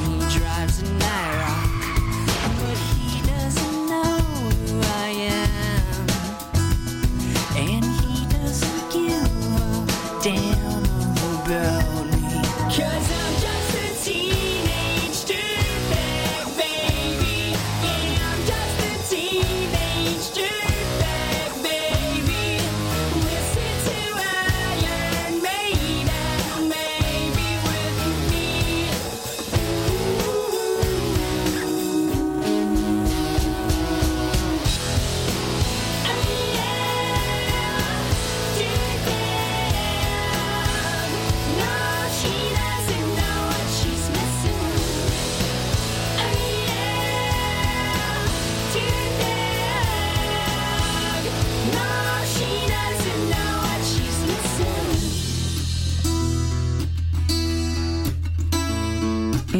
and he drives an IROC, but he doesn't know who I am, and he doesn't give a damn about me, 'cause I'm just a teenage dirtbag, baby. Yeah, I'm just a teenage dirtbag, baby. Listen to Iron Maiden, maybe with me. Ooh. Oh, yeah, dirtbag. No, she doesn't know what she's missing. Oh yeah, dirtbag. No, she doesn't know what she's missing.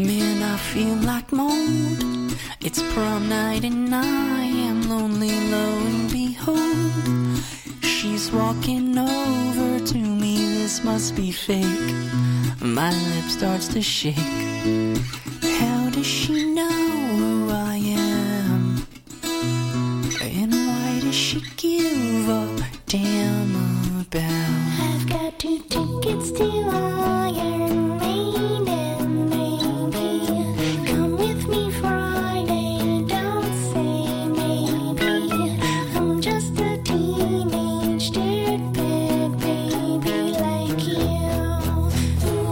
Man, I feel like mold. It's prom night and I am lonely, lo and behold. She's walking over to me, this must be fake. My lip starts to shake. How does she know who I am? And why does she give a damn about? I've got 2 tickets to Iron Maiden, maybe. Come with me Friday, don't say maybe. I'm just a teenage dirtbag, baby, like you. Ooh.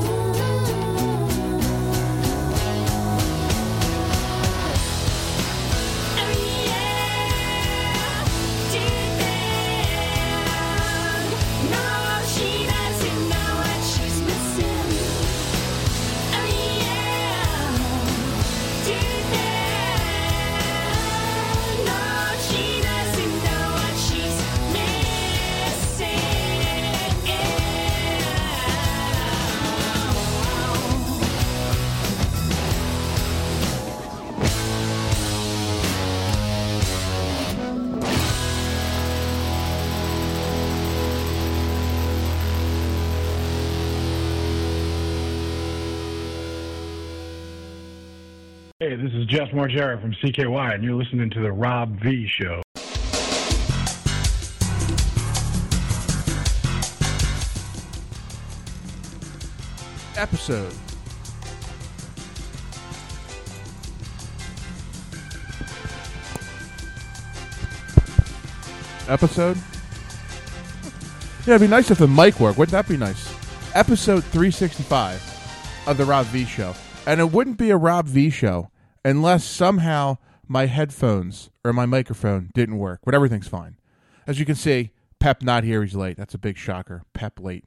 Hey, this is Jeff Margera from CKY, and you're listening to The Rob V Show. Episode. Episode? Yeah, it'd be nice if the mic worked. Wouldn't that be nice? Episode 365 of The Rob V Show. And it wouldn't be a Rob V Show unless somehow my headphones or my microphone didn't work, but everything's fine. As you can see, Pep not here. He's late. That's a big shocker. Pep late.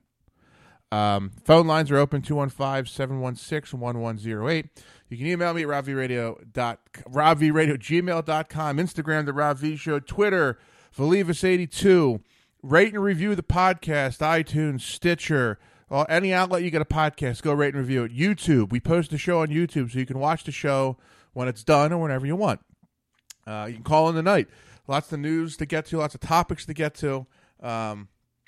Phone lines are open, 215-716-1108. You can email me at robvradio@gmail.com, Instagram, The Rob V Show, Twitter, Valivus82. Rate and review the podcast, iTunes, Stitcher. Well, any outlet you get a podcast, go rate and review it. YouTube. We post the show on YouTube, so you can watch the show when it's done or whenever you want. You can call in the night. Lots of news to get to, lots of topics to get to. I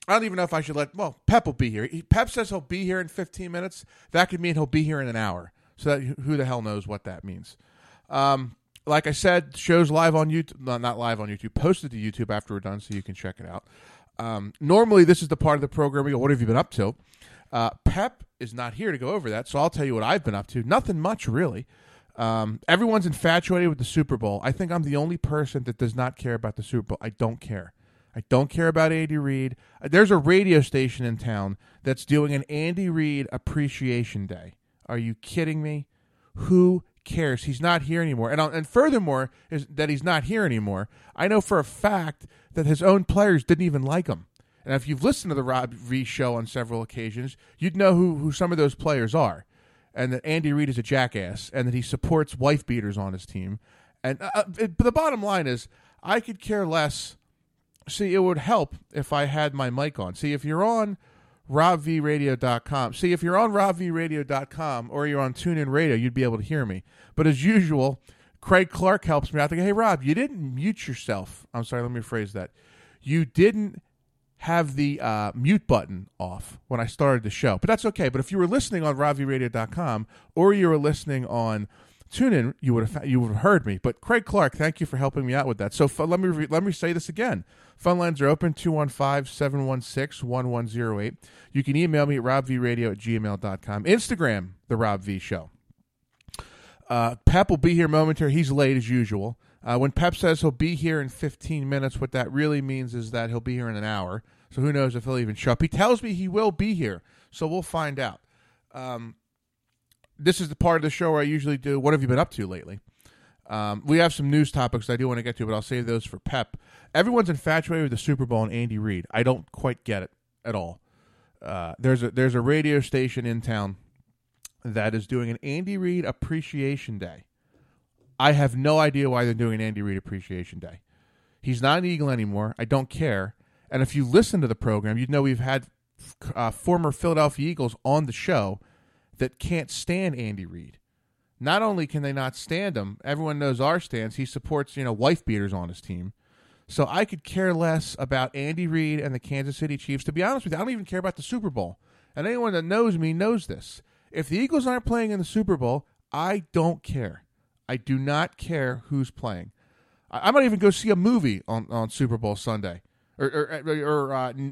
don't even know if I should well, Pep will be here. Pep says he'll be here in 15 minutes. That could mean he'll be here in an hour. So that, who the hell knows what that means. Like I said, show's live on YouTube. No, not live on YouTube. Posted to YouTube after we're done, so you can check it out. Normally, this is the part of the program we go, what have you been up to? Pep is not here to go over that, so I'll tell you what I've been up to. Nothing much, really. Everyone's infatuated with the Super Bowl. I think I'm the only person that does not care about the Super Bowl. I don't care. I don't care about Andy Reid. There's a radio station in town that's doing an Andy Reid Appreciation Day. Are you kidding me? Who cares? He's not here anymore. And furthermore, is that he's not here anymore, I know for a fact that his own players didn't even like him. And if you've listened to the Rob V Show on several occasions, you'd know who some of those players are, and that Andy Reid is a jackass, and that he supports wife beaters on his team. And but the bottom line is, I could care less. See, it would help if I had my mic on. See, if you're on RobVRadio.com, or you're on TuneIn Radio, you'd be able to hear me. But as usual, Craig Clark helps me out. I think, hey, Rob, you didn't mute yourself. I'm sorry, let me rephrase that. You didn't have the mute button off when I started the show, but that's okay. But if you were listening on RobVRadio.com or you were listening on TuneIn, you would have heard me. But Craig Clark, thank you for helping me out with that. So let me say this again. Phone lines are open, 215-716-1108. You can email me at robvradio@gmail.com. Instagram, The Rob V Show. Pep will be here momentarily. He's late as usual. When Pep says he'll be here in 15 minutes, what that really means is that he'll be here in an hour. So who knows if he'll even show up. He tells me he will be here, so we'll find out. This is the part of the show where I usually do, what have you been up to lately? We have some news topics I do want to get to, but I'll save those for Pep. Everyone's infatuated with the Super Bowl and Andy Reid. I don't quite get it at all. There's a radio station in town that is doing an Andy Reid Appreciation Day. I have no idea why they're doing an Andy Reid Appreciation Day. He's not an Eagle anymore. I don't care. And if you listen to the program, you'd know we've had former Philadelphia Eagles on the show that can't stand Andy Reid. Not only can they not stand him, everyone knows our stance. He supports, wife beaters on his team. So I could care less about Andy Reid and the Kansas City Chiefs. To be honest with you, I don't even care about the Super Bowl. And anyone that knows me knows this. If the Eagles aren't playing in the Super Bowl, I don't care. I do not care who's playing. I might even go see a movie on Super Bowl Sunday, or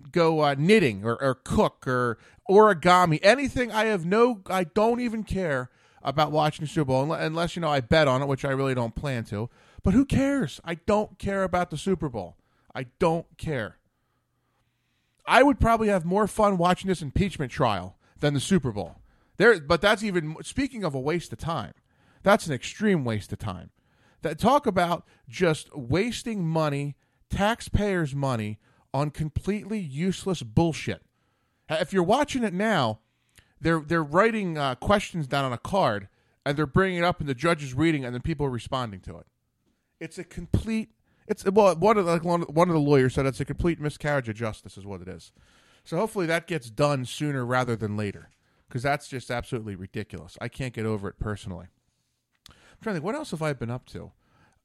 go knitting, or cook, or origami, anything. I don't even care about watching the Super Bowl unless I bet on it, which I really don't plan to. But who cares? I don't care about the Super Bowl. I don't care. I would probably have more fun watching this impeachment trial than the Super Bowl. But that's even speaking of a waste of time. That's an extreme waste of time. Talk about just wasting money, taxpayers' money, on completely useless bullshit. If you're watching it now, they're writing questions down on a card, and they're bringing it up, and the judge is reading, and then people are responding to it. One of the lawyers said it's a complete miscarriage of justice is what it is. So hopefully that gets done sooner rather than later, because that's just absolutely ridiculous. I can't get over it personally. I'm trying to think, what else have I been up to?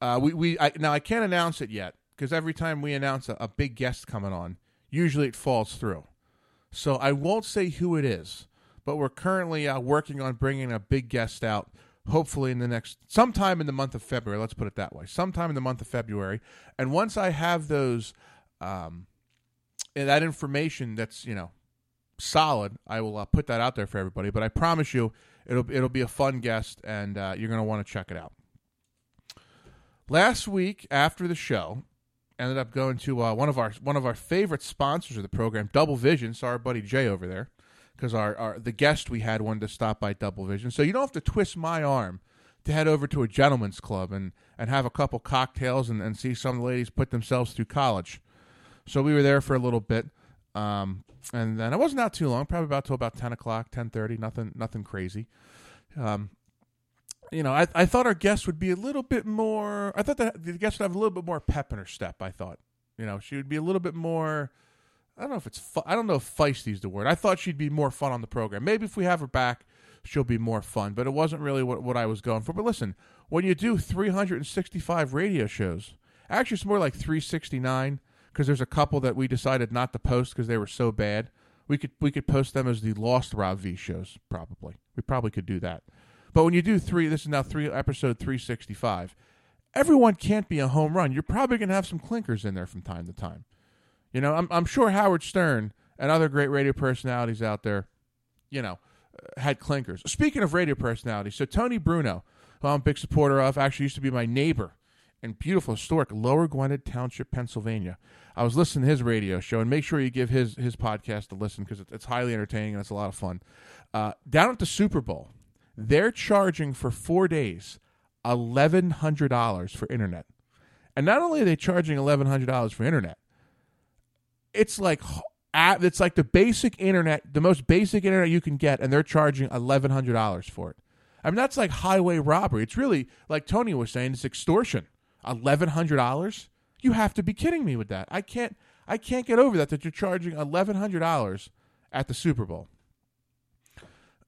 Now I can't announce it yet, because every time we announce a big guest coming on, usually it falls through. So I won't say who it is, but we're currently working on bringing a big guest out, hopefully sometime in the month of February, let's put it that way, sometime in the month of February. And once I have those, that information that's, solid, I will put that out there for everybody. But I promise you, it'll be a fun guest, and you're going to want to check it out. Last week, after the show, ended up going to one of our favorite sponsors of the program, Double Vision. Saw our buddy Jay over there, because the guest we had wanted to stop by Double Vision. So you don't have to twist my arm to head over to a gentleman's club and have a couple cocktails and see some of the ladies put themselves through college. So we were there for a little bit. And then I wasn't out too long, probably about 10 o'clock, 10:30, nothing crazy. I thought our guest would be a little bit more, I thought that the guest would have a little bit more pep in her step. I thought, she would be a little bit more, I don't know if feisty is the word. I thought she'd be more fun on the program. Maybe if we have her back, she'll be more fun, but it wasn't really what I was going for. But listen, when you do 365 radio shows, actually it's more like 369, because there's a couple that we decided not to post because they were so bad. We could post them as the Lost Rob V shows, probably. We probably could do that. But when you do episode 365, everyone can't be a home run. You're probably going to have some clinkers in there from time to time. I'm sure Howard Stern and other great radio personalities out there, had clinkers. Speaking of radio personalities, so Tony Bruno, who I'm a big supporter of, actually used to be my neighbor in beautiful, historic Lower Gwynedd Township, Pennsylvania. I was listening to his radio show, and make sure you give his podcast a listen, because it's highly entertaining and it's a lot of fun. Down at the Super Bowl, they're charging for 4 days $1,100 for internet. And not only are they charging $1,100 for internet, it's like the basic internet, the most basic internet you can get, and they're charging $1,100 for it. I mean, that's like highway robbery. It's really, like Tony was saying, it's extortion. $1,100? You have to be kidding me with that. I can't get over that you're charging $1,100 at the Super Bowl.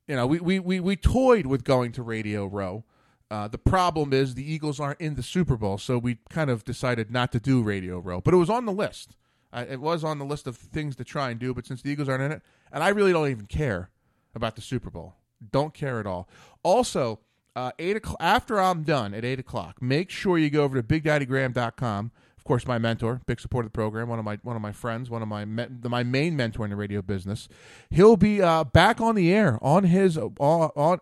We toyed with going to Radio Row. The problem is the Eagles aren't in the Super Bowl, so we kind of decided not to do Radio Row. But it was on the list. It was on the list of things to try and do, but since the Eagles aren't in it, and I really don't even care about the Super Bowl. Don't care at all. Also, 8 o'clock, after I'm done at 8 o'clock, make sure you go over to BigDaddyGraham.com. Of course, my mentor, big supporter of the program, one of my friends, my main mentor in the radio business. He'll be back on the air on his it'll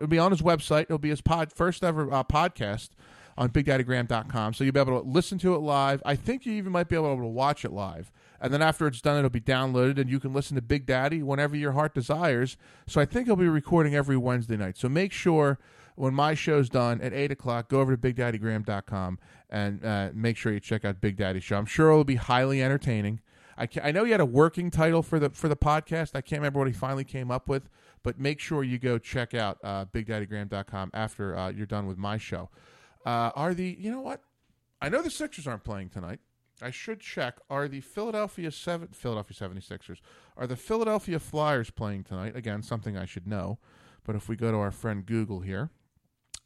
be on his website. It'll be his first ever podcast on BigDaddyGraham.com. So you'll be able to listen to it live. I think you even might be able to watch it live. And then after it's done, it'll be downloaded, and you can listen to Big Daddy whenever your heart desires. So I think he'll be recording every Wednesday night. So make sure when my show's done at 8 o'clock, go over to BigDaddyGraham.com and make sure you check out Big Daddy's show. I'm sure it'll be highly entertaining. I know he had a working title for the podcast. I can't remember what he finally came up with, but make sure you go check out BigDaddyGraham.com after you're done with my show. You know what? I know the Sixers aren't playing tonight. I should check. Are the Philadelphia 76ers? Are the Philadelphia Flyers playing tonight? Again, something I should know. But if we go to our friend Google here,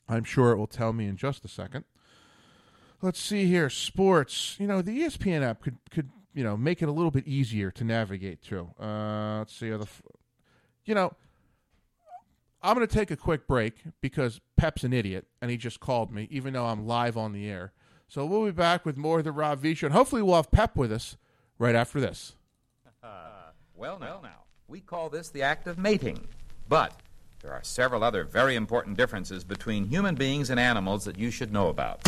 I'm sure it will tell me in just a second. Let's see here. Sports. You know, the ESPN app could you know, make it a little bit easier to navigate through. Let's see. You know, I'm going to take a quick break because Pep's an idiot, and he just called me, even though I'm live on the air. So we'll be back with more of the Rob V Show, and hopefully we'll have Pep with us right after this. Well, now, we call this the act of mating, but there are several other very important differences between human beings and animals that you should know about.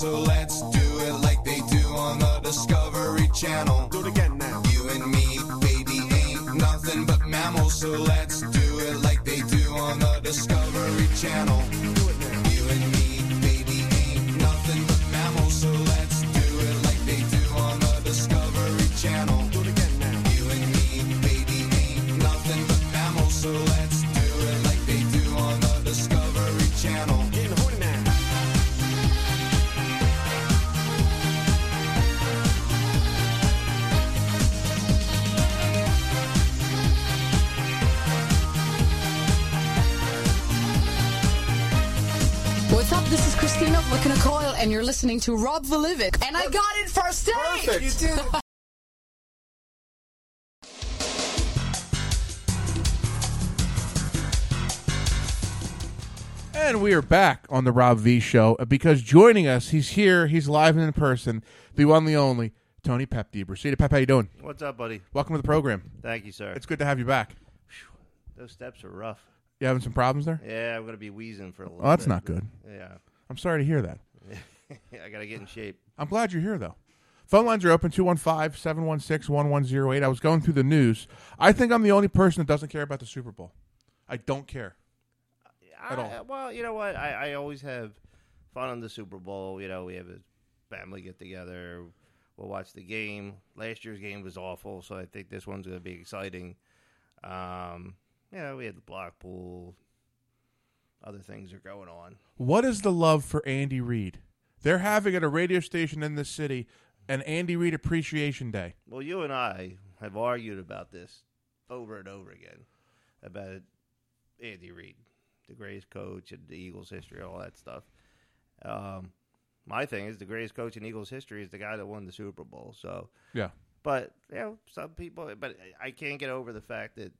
So let's do it. Looking to Coil, and you're listening to Rob Valivic. And I got it first take! Perfect. You did. And we are back on the Rob V Show, because joining us, he's here, he's live and in person, the one, the only, Tony Pep Deber. See you, Pep. How you doing? What's up, buddy? Welcome to the program. Thank you, sir. It's good to have you back. Those steps are rough. You having some problems there? Yeah, I'm going to be wheezing for a little bit. Oh, that's not good. Yeah. I'm sorry to hear that. I got to get in shape. I'm glad you're here, though. Phone lines are open, 215-716-1108. I was going through the news. I think I'm the only person that doesn't care about the Super Bowl. I don't care. At all. Well, you know what? I always have fun on the Super Bowl. You know, we have a family get together. We'll watch the game. Last year's game was awful, so I think this one's going to be exciting. You know, we had the block pool. Other things are going on. What is the love for Andy Reid? They're having at a radio station in this city an Andy Reid Appreciation Day. Well, you and I have argued about this over and over again about Andy Reid, the greatest coach in the Eagles' history, all that stuff. My thing is the greatest coach in Eagles' history is the guy that won the Super Bowl. So yeah, but you know, some people. But I can't get over the fact that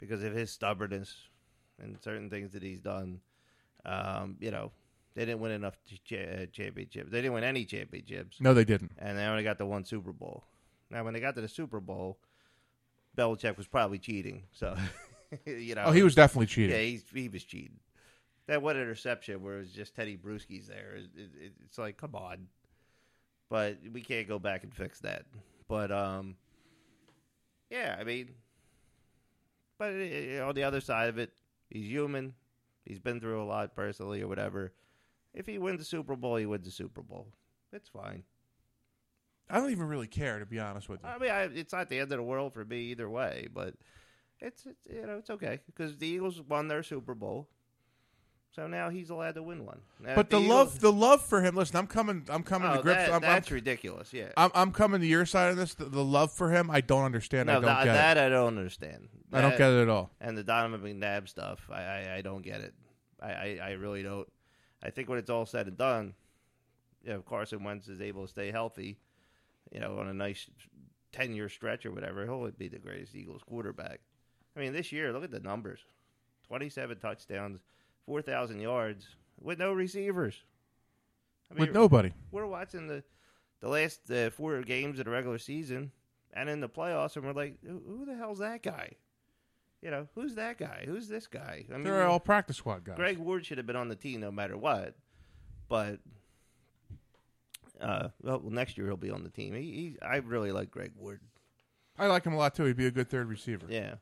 because of his stubbornness and certain things that he's done, you know, they didn't win enough championships. They didn't win any championships. No, they didn't. And they only got the one Super Bowl. Now, when they got to the Super Bowl, Belichick was probably cheating. So. You know, oh, he was definitely cheating. Yeah, he was cheating. That one interception where it was just Teddy Bruschi's there. It's like, come on. But we can't go back and fix that. But, yeah, I mean, but on the other side of it, he's human. He's been through a lot personally or whatever. If he wins the Super Bowl, he wins the Super Bowl. It's fine. I don't even really care, to be honest with you. I mean, it's not the end of the world for me either way, but... It's you know, it's okay because the Eagles won their Super Bowl, so now he's allowed to win one. Now, but the love for him. Listen, I'm coming to grips. That's ridiculous. Yeah, I'm coming to your side of this. The love for him, I don't understand. No, I don't understand. I don't get it at all. And the Donovan McNabb stuff, I don't get it. I really don't. I think when it's all said and done, you know, Carson Wentz is able to stay healthy, you know, on a nice 10-year stretch or whatever, he'll be the greatest Eagles quarterback. I mean, this year, look at the numbers. 27 touchdowns, 4,000 yards, with no receivers. I mean, with nobody. We're watching the last four games of the regular season and in the playoffs, and we're like, who the hell's that guy? You know, who's that guy? Who's this guy? I mean, they're all practice squad guys. Greg Ward should have been on the team no matter what, but well, next year he'll be on the team. I really like Greg Ward. I like him a lot, too. He'd be a good third receiver. Yeah.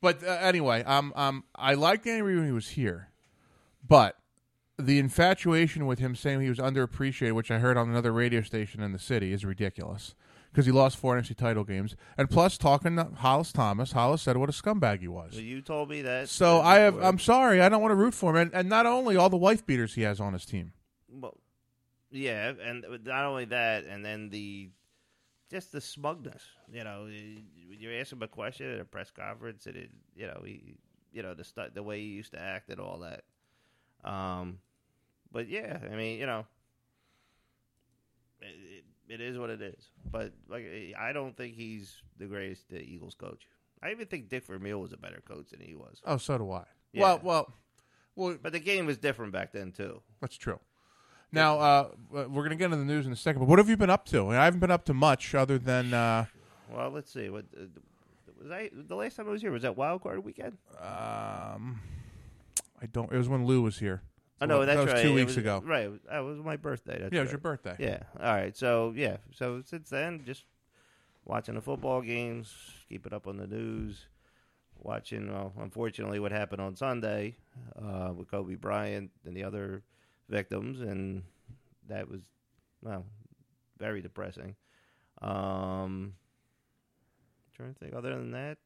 But anyway, I liked Andy Reid when he was here, but the infatuation with him saying he was underappreciated, which I heard on another radio station in the city, is ridiculous because he lost 4 NFC title games. And plus, talking to Hollis Thomas, Hollis said what a scumbag he was. Well, you told me that. So I'm sorry, I don't want to root for him. And not only all the wife beaters he has on his team. Well, yeah, and not only that, and then the... Just the smugness, you know. When you ask him a question at a press conference, and the way he used to act and all that. But yeah, I mean, you know, it is what it is. But like, I don't think he's the greatest Eagles coach. I even think Dick Vermeil was a better coach than he was. Oh, so do I. Yeah. Well. But the game was different back then too. That's true. Now, we're going to get into the news in a second, but what have you been up to? I haven't been up to much other than... well, let's see. What, the last time I was here, was that Wild Card weekend? I don't... It was when Lou was here. So that's right. That was 2 weeks ago. Right. That was my birthday. That's right. It was your birthday. Yeah. All right. So, yeah. So, since then, just watching the football games, keeping up on the news, watching, unfortunately, what happened on Sunday with Kobe Bryant and the other... victims, and that was very depressing. Trying to think. Other than that,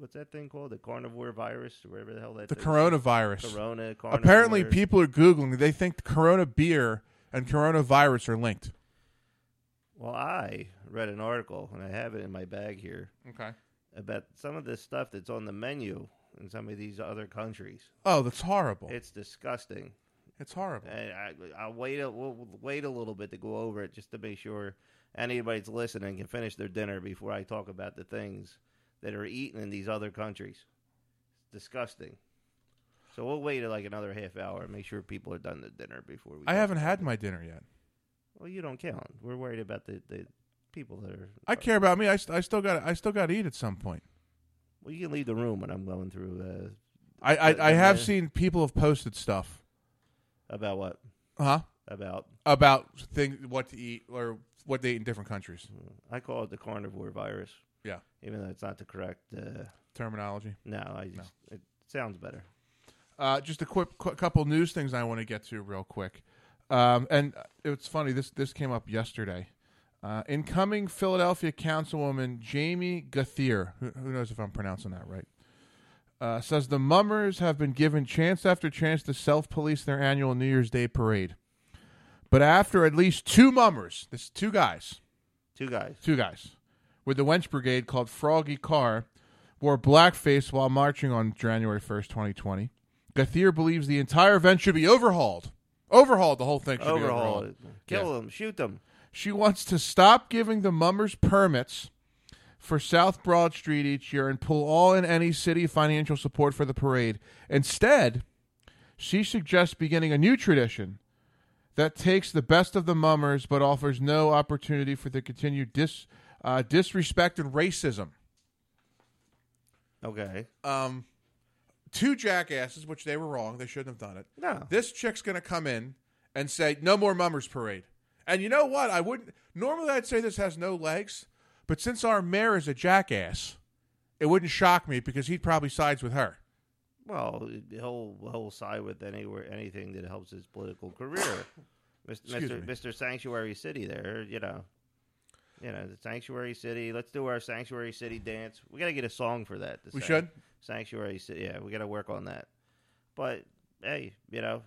what's that thing called? The carnivore virus, or whatever the hell that. The coronavirus. Corona. Apparently, people are googling. They think Corona beer and coronavirus are linked. Well, I read an article, and I have it in my bag here. Okay. About some of this stuff that's on the menu. In some of these other countries. Oh, that's horrible. It's disgusting. It's horrible. I'll wait we'll wait a little bit to go over it just to make sure anybody's listening can finish their dinner before I talk about the things that are eaten in these other countries. It's disgusting. So we'll wait like another half hour and make sure people are done their dinner before we... I haven't had my dinner yet. Well, you don't count. We're worried about the people that are... I care about me. I still got to eat at some point. Well, you can leave the room when I'm going through... I have seen people have posted stuff. About what? Huh? About things, what to eat or what they eat in different countries. I call it the carnivore virus. Yeah. Even though it's not the correct... terminology? No. It sounds better. Just a quick couple news things I want to get to real quick. And it's funny, this came up yesterday. Incoming Philadelphia Councilwoman Jamie Gauthier, who knows if I'm pronouncing that right, says the mummers have been given chance after chance to self-police their annual New Year's Day parade. But after at least two mummers, this is two guys, with the wench brigade called Froggy Carr, wore blackface while marching on January 1st, 2020, Gauthier believes the entire event should be overhauled. The whole thing should be overhauled. Kill them. Shoot them. She wants to stop giving the mummers permits for South Broad Street each year and pull all and any city financial support for the parade. Instead, she suggests beginning a new tradition that takes the best of the mummers but offers no opportunity for their continued disrespect and racism. Okay. Two jackasses, which they were wrong. They shouldn't have done it. No. This chick's going to come in and say, no more mummers parade. And you know what? I wouldn't. Normally, I'd say this has no legs. But since our mayor is a jackass, it wouldn't shock me because he probably sides with her. Well, he'll side with anything that helps his political career. Mr. Sanctuary City there, you know, the Sanctuary City. Let's do our Sanctuary City dance. We got to get a song for that. We should. Sanctuary City. Yeah, we got to work on that. But hey, you know,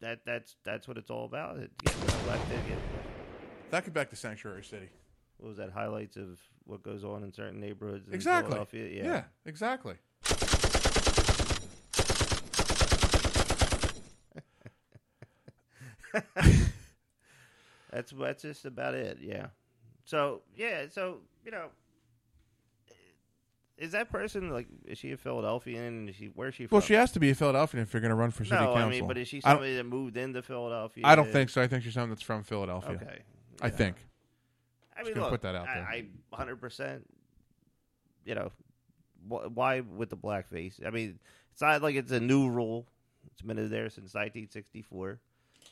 that's what it's all about. That could back to Sanctuary City. What was that? Highlights of what goes on in certain neighborhoods. Exactly. Philadelphia. Yeah, exactly. that's just about it. Yeah. So, you know, is that person, like, is she a Philadelphian? Where's she from? Well, she has to be a Philadelphian if you're going to run for city council. No, I mean, but is she somebody that moved into Philadelphia? I don't think so. I think she's someone that's from Philadelphia. Okay. Yeah. I think. I mean, look, put that out there. I 100%, you know, why with the blackface? I mean, it's not like it's a new rule. It's been there since 1964.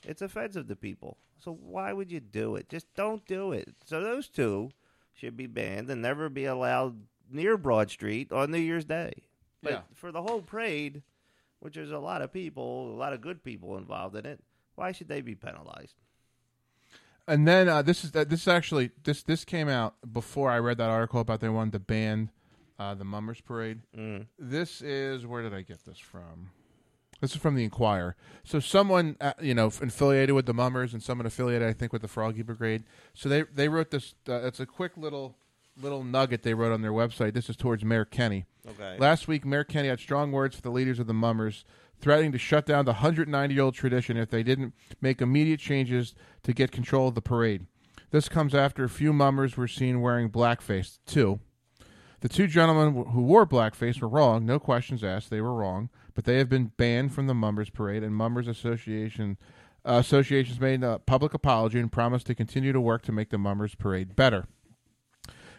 It's offensive to people. So why would you do it? Just don't do it. So those two should be banned and never be allowed near Broad Street on New Year's Day. But for the whole parade, which there's a lot of people, a lot of good people involved in it, why should they be penalized? And then this came out before I read that article about they wanted to ban the Mummers Parade. Mm. This is, where did I get this from? This is from the Inquirer. So someone, affiliated with the Mummers and someone affiliated, I think, with the Froggy Brigade. So they wrote this. It's a quick little nugget they wrote on their website. This is towards Mayor Kenney. Okay. Last week, Mayor Kenney had strong words for the leaders of the Mummers, threatening to shut down the 190-year-old tradition if they didn't make immediate changes to get control of the parade. This comes after a few mummers were seen wearing blackface, too. The two gentlemen who wore blackface were wrong. No questions asked. They were wrong. But they have been banned from the Mummers Parade, and Mummers associations made a public apology and promised to continue to work to make the Mummers Parade better.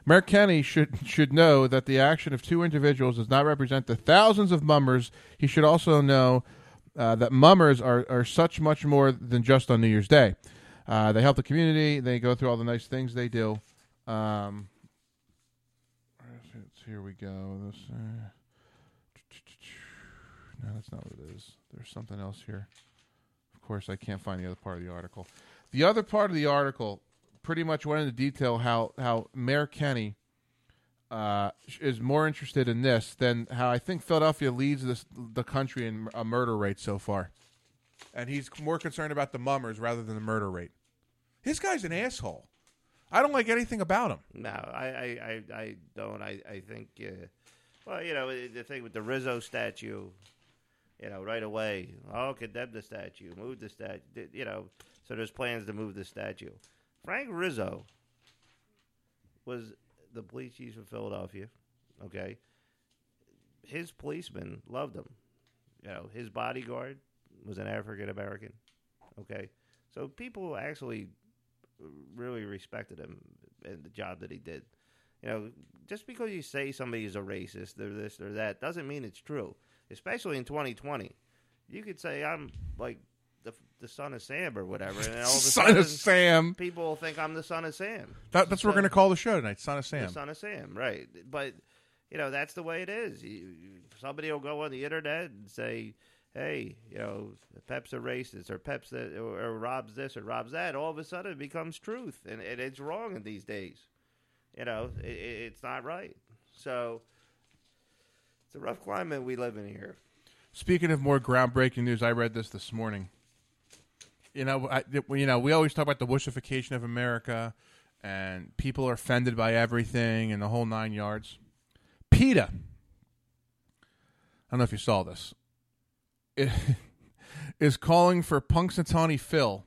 Mayor Kenney should know that the action of two individuals does not represent the thousands of mummers. He should also know that mummers are such much more than just on New Year's Day. They help the community. They go through all the nice things they do. Here we go. No, that's not what it is. There's something else here. Of course, I can't find the other part of the article. The other part of the article pretty much went into detail how Mayor Kenney is more interested in this than how I think Philadelphia leads the country in a murder rate so far. And he's more concerned about the mummers rather than the murder rate. This guy's an asshole. I don't like anything about him. No, I don't. I think, the thing with the Rizzo statue you know, right away. Oh, condemn the statue, move the statue, you know. So there's plans to move the statue. Frank Rizzo was the police chief of Philadelphia, okay? His policeman loved him. You know, his bodyguard was an African-American, okay? So people actually really respected him and the job that he did. You know, just because you say somebody is a racist, they're this, they're that, doesn't mean it's true. Especially in 2020. You could say, I'm like the son of Sam or whatever. And all of a sudden, of Sam. People think I'm the son of Sam. That's what we're going to call the show tonight, Son of Sam. The Son of Sam, right. But, you know, that's the way it is. Somebody will go on the internet and say, hey, you know, Pep's a racist or Pep's that, or Rob's this or Rob's that. All of a sudden it becomes truth. And it's wrong in these days. You know, it's not right. So it's a rough climate we live in here. Speaking of more groundbreaking news, I read this morning. You know, we always talk about the wussification of America and people are offended by everything and the whole 9 yards. PETA. I don't know if you saw this. It is calling for Punxsutawney Phil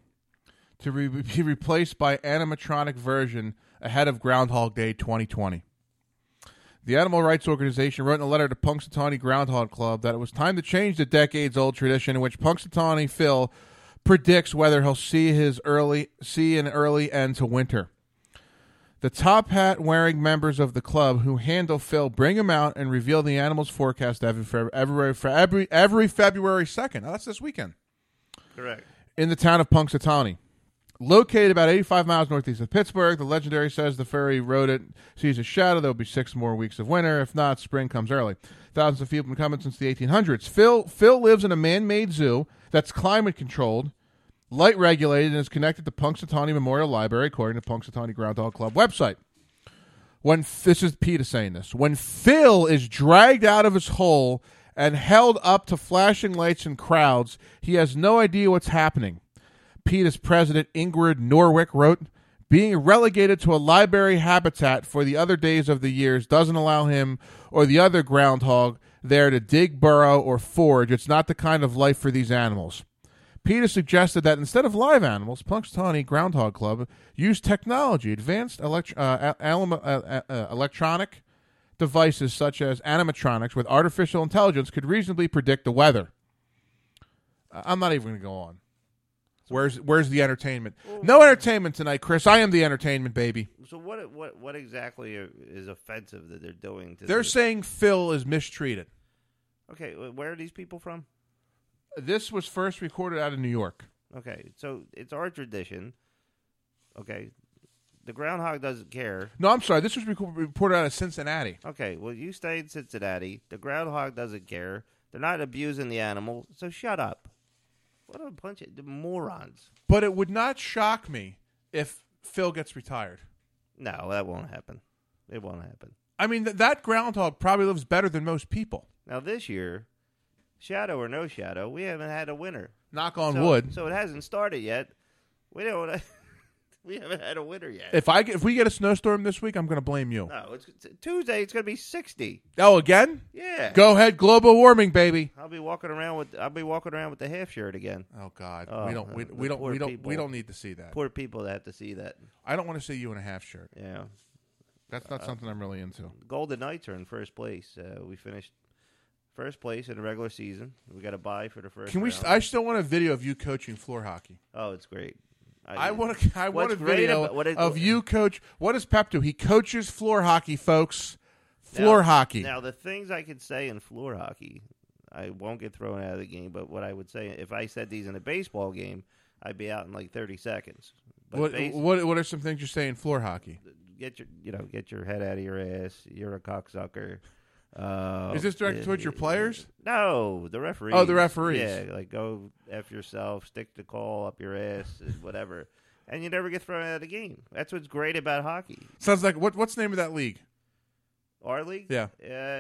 to be replaced by animatronic version ahead of Groundhog Day 2020. The animal rights organization wrote in a letter to Punxsutawney Groundhog Club that it was time to change the decades-old tradition in which Punxsutawney Phil predicts whether he'll see an early end to winter. The top hat-wearing members of the club who handle Phil bring him out and reveal the animal's forecast every February 2nd. Now, that's this weekend. Correct. In the town of Punxsutawney. Located about 85 miles northeast of Pittsburgh, the legendary says the furry rodent sees a shadow. There'll be 6 more weeks of winter. If not, spring comes early. Thousands of people have been coming since the 1800s. Phil lives in a man-made zoo that's climate-controlled, light-regulated, and is connected to Punxsutawney Memorial Library, according to Punxsutawney Groundhog Club website. This is PETA saying this. When Phil is dragged out of his hole and held up to flashing lights and crowds, he has no idea what's happening. PETA's president, Ingrid Norwick, wrote, being relegated to a library habitat for the other days of the years doesn't allow him or the other groundhog there to dig, burrow, or forage. It's not the kind of life for these animals. PETA suggested that instead of live animals, Punxsutawney Groundhog Club used technology, advanced electronic devices such as animatronics with artificial intelligence could reasonably predict the weather. I'm not even going to go on. Where's the entertainment? No entertainment tonight, Chris. I am the entertainment, baby. So what exactly is offensive that they're doing? They're saying Phil is mistreated. Okay, where are these people from? This was first recorded out of New York. Okay, so it's our tradition. Okay, the groundhog doesn't care. No, I'm sorry. This was reported out of Cincinnati. Okay, well, you stay in Cincinnati. The groundhog doesn't care. They're not abusing the animal, so shut up. What a bunch of morons. But it would not shock me if Phil gets retired. No, that won't happen. It won't happen. I mean, that groundhog probably lives better than most people. Now, this year, shadow or no shadow, we haven't had a winner. Knock on wood. So it hasn't started yet. We haven't had a winner yet. If we get a snowstorm this week, I'm going to blame you. No, it's Tuesday. It's going to be 60. Oh, again? Yeah. Go ahead, global warming, baby. I'll be walking around with the half shirt again. Oh God, we don't need to see that. Poor people that have to see that. I don't want to see you in a half shirt. Yeah, that's not something I'm really into. Golden Knights are in first place. We finished first place in the regular season. We got a bye for the first. Can we? I still want a video of you coaching floor hockey. Oh, it's great. I want a video of you coach. What does Pep do? He coaches floor hockey, folks. Floor hockey. Now, the things I could say in floor hockey, I won't get thrown out of the game, but what I would say, if I said these in a baseball game, I'd be out in like 30 seconds. But what are some things you say in floor hockey? Get your head out of your ass. You're a cocksucker. Is this directed towards your players? No, the referees. Oh, the referees. Yeah, like go F yourself, stick the call up your ass, whatever. And you never get thrown out of the game. That's what's great about hockey. Sounds like, what's the name of that league? Our league? Yeah.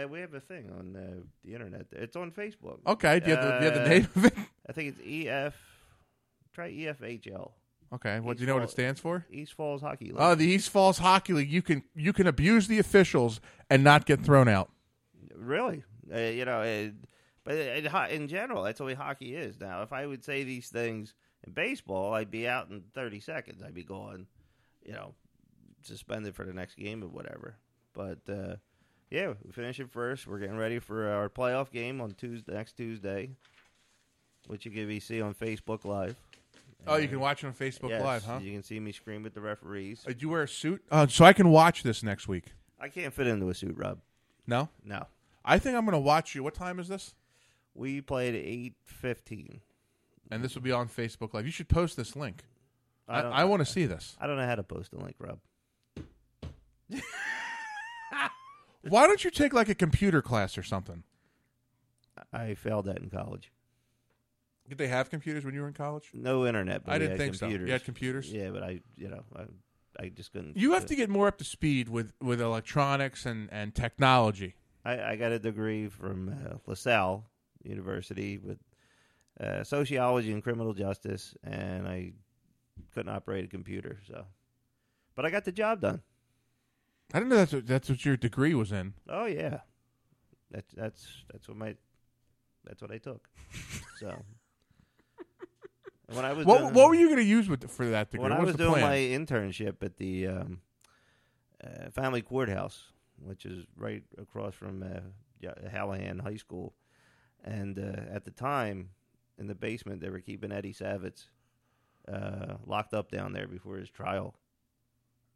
We have a thing on the internet. It's on Facebook. Okay, do you have the name of it? I think it's EFHL. Okay, do you know what it stands for? East Falls Hockey League. Oh, the East Falls Hockey League. You can abuse the officials and not get thrown out. Really? You know, But in general, that's the way hockey is now. If I would say these things in baseball, I'd be out in 30 seconds. I'd be gone, you know, suspended for the next game or whatever. But, yeah, we finish it first. We're getting ready for our playoff game on next Tuesday, which you can see on Facebook Live. Oh, you can watch it on Facebook Live, huh? You can see me scream with the referees. Do you wear a suit? So I can watch this next week. I can't fit into a suit, Rob. No? No. I think I'm going to watch you. What time is this? We played at 8:15. And this will be on Facebook Live. You should post this link. I want to see this. I don't know how to post a link, Rob. Why don't you take, like, a computer class or something? I failed that in college. Did they have computers when you were in college? No internet, but I didn't think computers. So. You had computers? Yeah, but I just couldn't. You have to get more up to speed with electronics and technology. I got a degree from LaSalle University with sociology and criminal justice, and I couldn't operate a computer. So, but I got the job done. I didn't know that's what your degree was in. Oh yeah, that's what I took. So. When I was what were you going to use for that degree? When I was doing my internship at the family courthouse, which is right across from Hallahan High School, and at the time, in the basement, they were keeping Eddie Savitz locked up down there before his trial.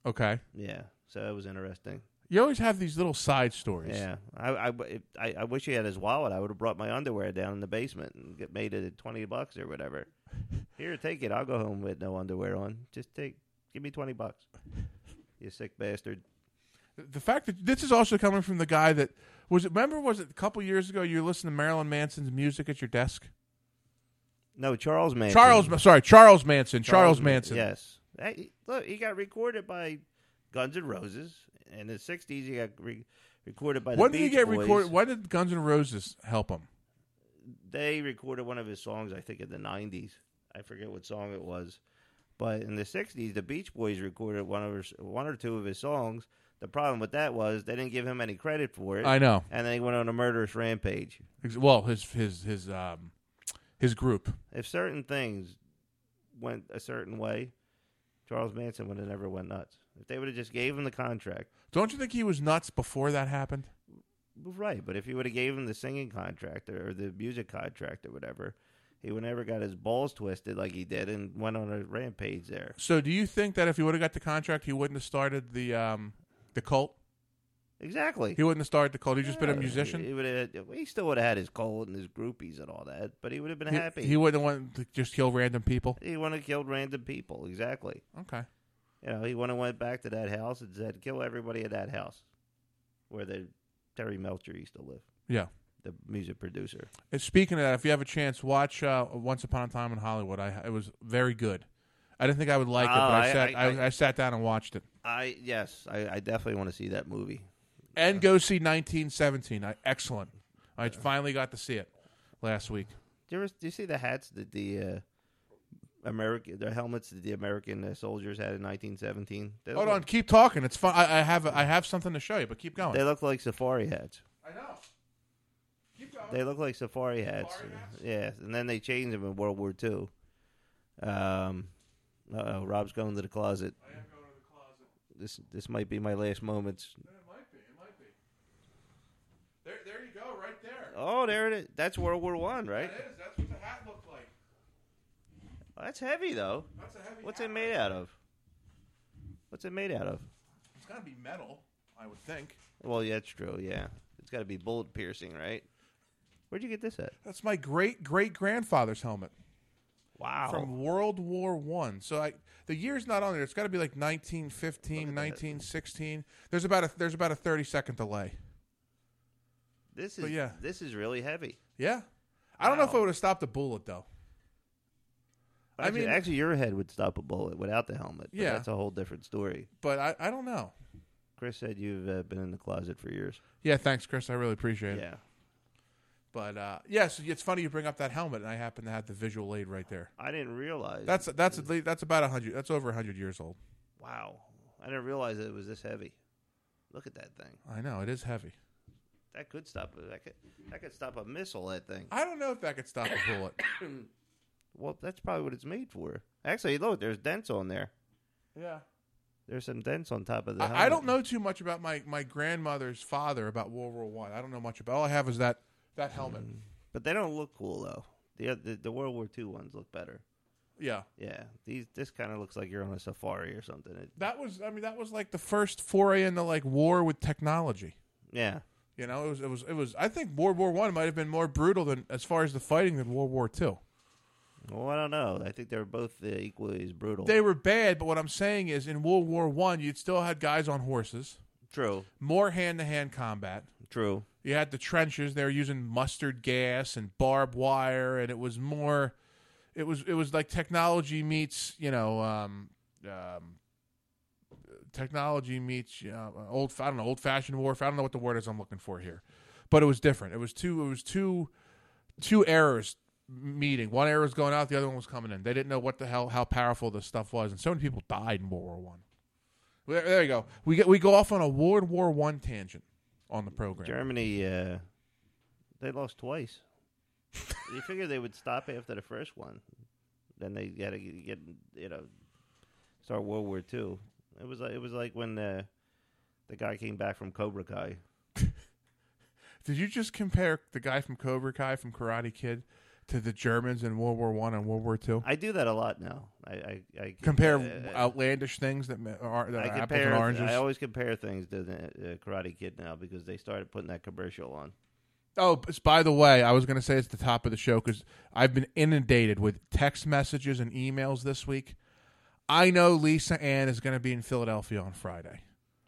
Okay. Yeah, so that was interesting. You always have these little side stories. Yeah, I wish he had his wallet. I would have brought my underwear down in the basement and made it at $20 or whatever. Here, take it. I'll go home with no underwear on. Just give me $20. You sick bastard. The fact that this is also coming from the guy that was it a couple years ago you listened to Marilyn Manson's music at your desk? No, Charles Manson. Charles Manson. Charles Manson. Yes. Hey, look, he got recorded by Guns N' Roses. In the 60s, he got recorded by the Beach Boys. Recorded? Why did Guns N' Roses help him? They recorded one of his songs, I think, in the 90s. I forget what song it was. But in the 60s, the Beach Boys recorded one or two of his songs. The problem with that was they didn't give him any credit for it. I know. And then he went on a murderous rampage. Well, his group. If certain things went a certain way, Charles Manson would have never went nuts. If they would have just gave him the contract. Don't you think he was nuts before that happened? Right, but if you would have gave him the singing contract or the music contract or whatever, he would never got his balls twisted like he did and went on a rampage there. So do you think that if he would have got the contract, he wouldn't have started the cult? Exactly. He wouldn't have started the cult. He'd just been a musician? He still would have had his cult and his groupies and all that, but he would have been happy. He wouldn't have wanted to just kill random people? He wouldn't have killed random people, exactly. Okay. You know, he went back to that house and said, kill everybody at that house where Terry Melcher used to live. Yeah. The music producer. And speaking of that, if you have a chance, watch Once Upon a Time in Hollywood. It was very good. I didn't think I would like it, but I sat down and watched it. I definitely want to see that movie. And go see 1917. Excellent. I finally got to see it last week. Do you see the hats that their helmets that the American soldiers had in 1917. Hold on, keep talking. It's fun. I have something to show you, but keep going. They look like safari hats. I know. Keep going. They look like safari hats. Yeah, and then they changed them in World War II. Rob's going to the closet. I am going to the closet. This might be my last moments. It might be. It might be. There you go, right there. Oh, there it is. That's World War I, right? That is. That's what the hat looked like. That's heavy, though. That's a heavy hat. What's it made out of? It's got to be metal, I would think. Well, yeah, it's true, yeah. It's got to be bullet piercing, right? Where'd you get this at? That's my great-great-grandfather's helmet. Wow. From World War I. So the year's not on there. It's got to be like 1915, 1916. There's about a 30-second delay. This is really heavy. Yeah. I don't know if I would have stopped a bullet, though. Actually, your head would stop a bullet without the helmet. Yeah. That's a whole different story. But I don't know. Chris said you've been in the closet for years. Yeah, thanks, Chris. I really appreciate it. Yeah. But, so it's funny you bring up that helmet, and I happen to have the visual aid right there. I didn't realize. That's about 100. That's over 100 years old. Wow. I didn't realize it was this heavy. Look at that thing. I know. It is heavy. that could stop. That could stop a missile. That thing. I don't know if that could stop a bullet. Well, that's probably what it's made for. Actually, look, there's dents on there. Yeah. There's some dents on top of the helmet. I don't know too much about my grandmother's father about World War I. I don't know much about. All I have is that helmet. But they don't look cool though. The World War II ones look better. Yeah. Yeah. This kind of looks like you're on a safari or something. That was like the first foray into like war with technology. Yeah. You know, it was I think World War I might have been more brutal than as far as the fighting than World War II. Well, I don't know. I think they were both equally as brutal. They were bad, but what I'm saying is in World War I, you'd still had guys on horses. True. More hand-to-hand combat. True. You had the trenches. They were using mustard gas and barbed wire, and it was more... It was like technology meets old-fashioned warfare. I don't know what the word is I'm looking for here, but it was different. It was two eras meeting. One era was going out, the other one was coming in. They didn't know what the hell how powerful this stuff was, and so many people died in World War I. There you go. We go off on a World War I tangent on the program. Germany, they lost twice. You figure they would stop after the first one, then they got to get start World War II. It was like when the guy came back from Cobra Kai. Did you just compare the guy from Cobra Kai from Karate Kid to the Germans in World War I and World War II? I do that a lot now. I compare outlandish things that are apples and oranges. I always compare things to the Karate Kid now because they started putting that commercial on. Oh, by the way, I was going to say it's the top of the show because I've been inundated with text messages and emails this week. I know Lisa Ann is going to be in Philadelphia on Friday.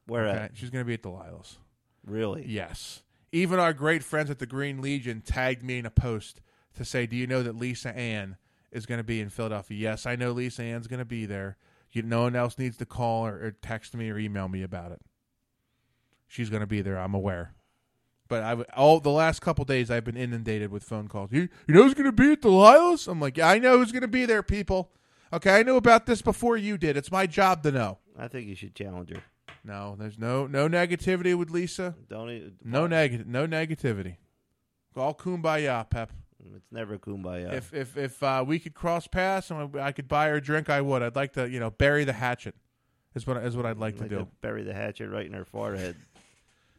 Where okay? At? She's going to be at Delilah's. Really? Yes. Even our great friends at the Green Legion tagged me in a post to say, do you know that Lisa Ann is going to be in Philadelphia? Yes, I know Lisa Ann's going to be there. No one else needs to call or text me or email me about it. She's going to be there. I'm aware. But all the last couple days, I've been inundated with phone calls. You know who's going to be at Delilah's? I'm like, yeah, I know who's going to be there, people. Okay, I knew about this before you did. It's my job to know. I think you should challenge her. No, there's no negativity with Lisa. No negativity. All kumbaya, Pep. It's never kumbaya. If we could cross paths and I could buy her a drink, I would. I'd like to bury the hatchet. Is what I'd like to do. To bury the hatchet right in her forehead.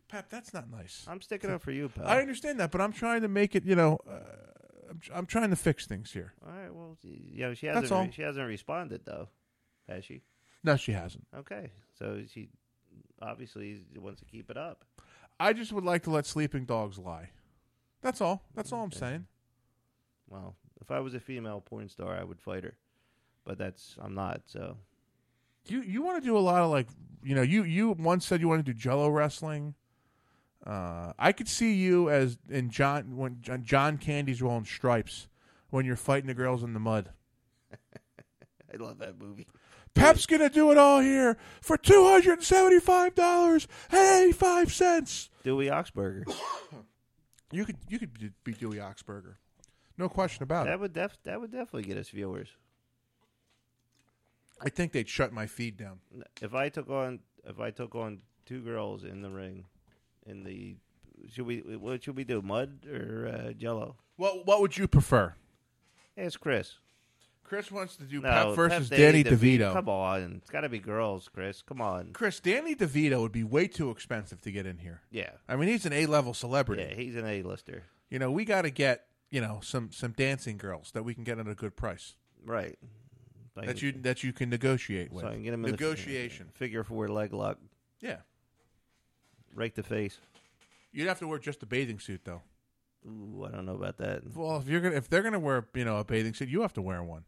Pep, that's not nice. I'm sticking up for you, pal. I understand that, but I'm trying to make it, I'm trying to fix things here. All right, well, she hasn't responded, though, has she? No, she hasn't. Okay, so she obviously wants to keep it up. I just would like to let sleeping dogs lie. That's all. That's all I'm saying. Well, if I was a female porn star, I would fight her, but I'm not, so. You want to do a lot of, you once said you wanted to do Jello wrestling. I could see you as in John Candy's role in Stripes when you're fighting the girls in the mud. I love that movie. Pep's going to do it all here for $275.85. Dewey Oxburger. You could be Dewey Oxburger. No question about it. That would definitely get us viewers. I think they'd shut my feed down. If I took on two girls in the ring. What should we do? Mud or Jello? What would you prefer? Ask Chris. Chris wants to do Pep versus Danny DeVito. Come on, it's got to be girls, Chris. Come on, Chris. Danny DeVito would be way too expensive to get in here. Yeah, I mean he's an A-level celebrity. Yeah, he's an A-lister. We got to get some dancing girls that we can get at a good price. Right. Like, that you can negotiate with. So I can get him in negotiation. Figure four leg lock. Yeah. Right the face. You'd have to wear just a bathing suit, though. Ooh, I don't know about that. Well, if they're gonna wear a bathing suit, you have to wear one.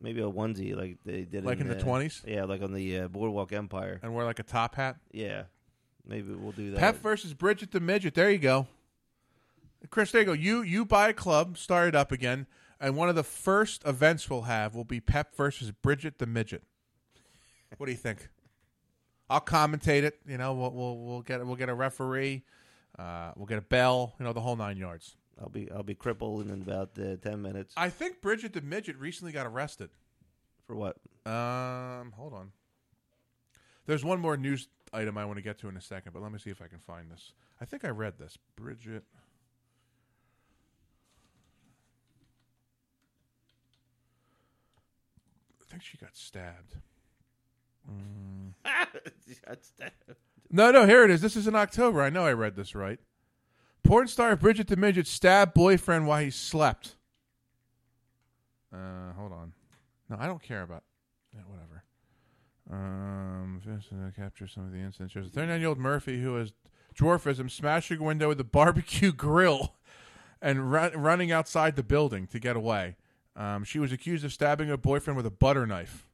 Maybe a onesie, like they did. Like in the 1920s. Yeah, like on the Boardwalk Empire. And wear like a top hat. Yeah, maybe we'll do that. Pep versus Bridget the Midget. There you go, Chris. There you go. You buy a club, start it up again, and one of the first events we'll have will be Pep versus Bridget the Midget. What do you think? I'll commentate it. We'll get a referee. We'll get a bell. The whole nine yards. I'll be crippled in about 10 minutes. I think Bridget the Midget recently got arrested. For what? Hold on. There's one more news item I want to get to in a second, but let me see if I can find this. I think I read this. Bridget. I think she got stabbed. She got stabbed. No, here it is. This is in October. I know I read this right. Porn star Bridget the Midget stabbed boyfriend while he slept. Hold on. No, I don't care about that. Whatever. Capture some of the incidents. There's a 39-year-old Murphy who has dwarfism smashing a window with a barbecue grill and running outside the building to get away. She was accused of stabbing her boyfriend with a butter knife.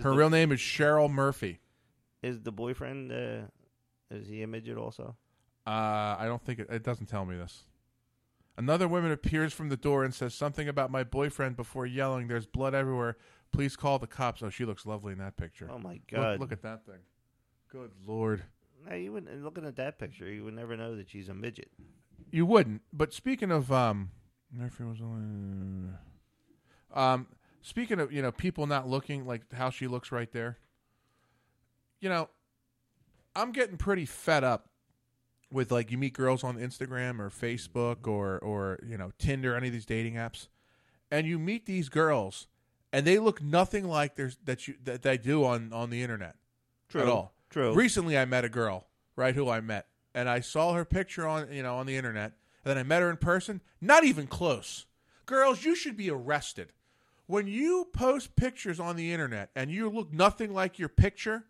Her real name is Cheryl Murphy. Is the boyfriend, is he a midget also? I don't think it doesn't tell me this. Another woman appears from the door and says something about my boyfriend before yelling, "There's blood everywhere. Please call the cops." Oh, she looks lovely in that picture. Oh, my God. Look at that thing. Good Lord. No, you wouldn't. Looking at that picture, you would never know that she's a midget. You wouldn't. But speaking of... speaking of, people not looking, like how she looks right there, I'm getting pretty fed up with, you meet girls on Instagram or Facebook or Tinder, any of these dating apps, and you meet these girls, and they look nothing like that they do on the internet. True. At all. True. Recently, I met a girl, right, who I met, and I saw her picture on the internet, and then I met her in person. Not even close. Girls, you should be arrested. When you post pictures on the internet and you look nothing like your picture,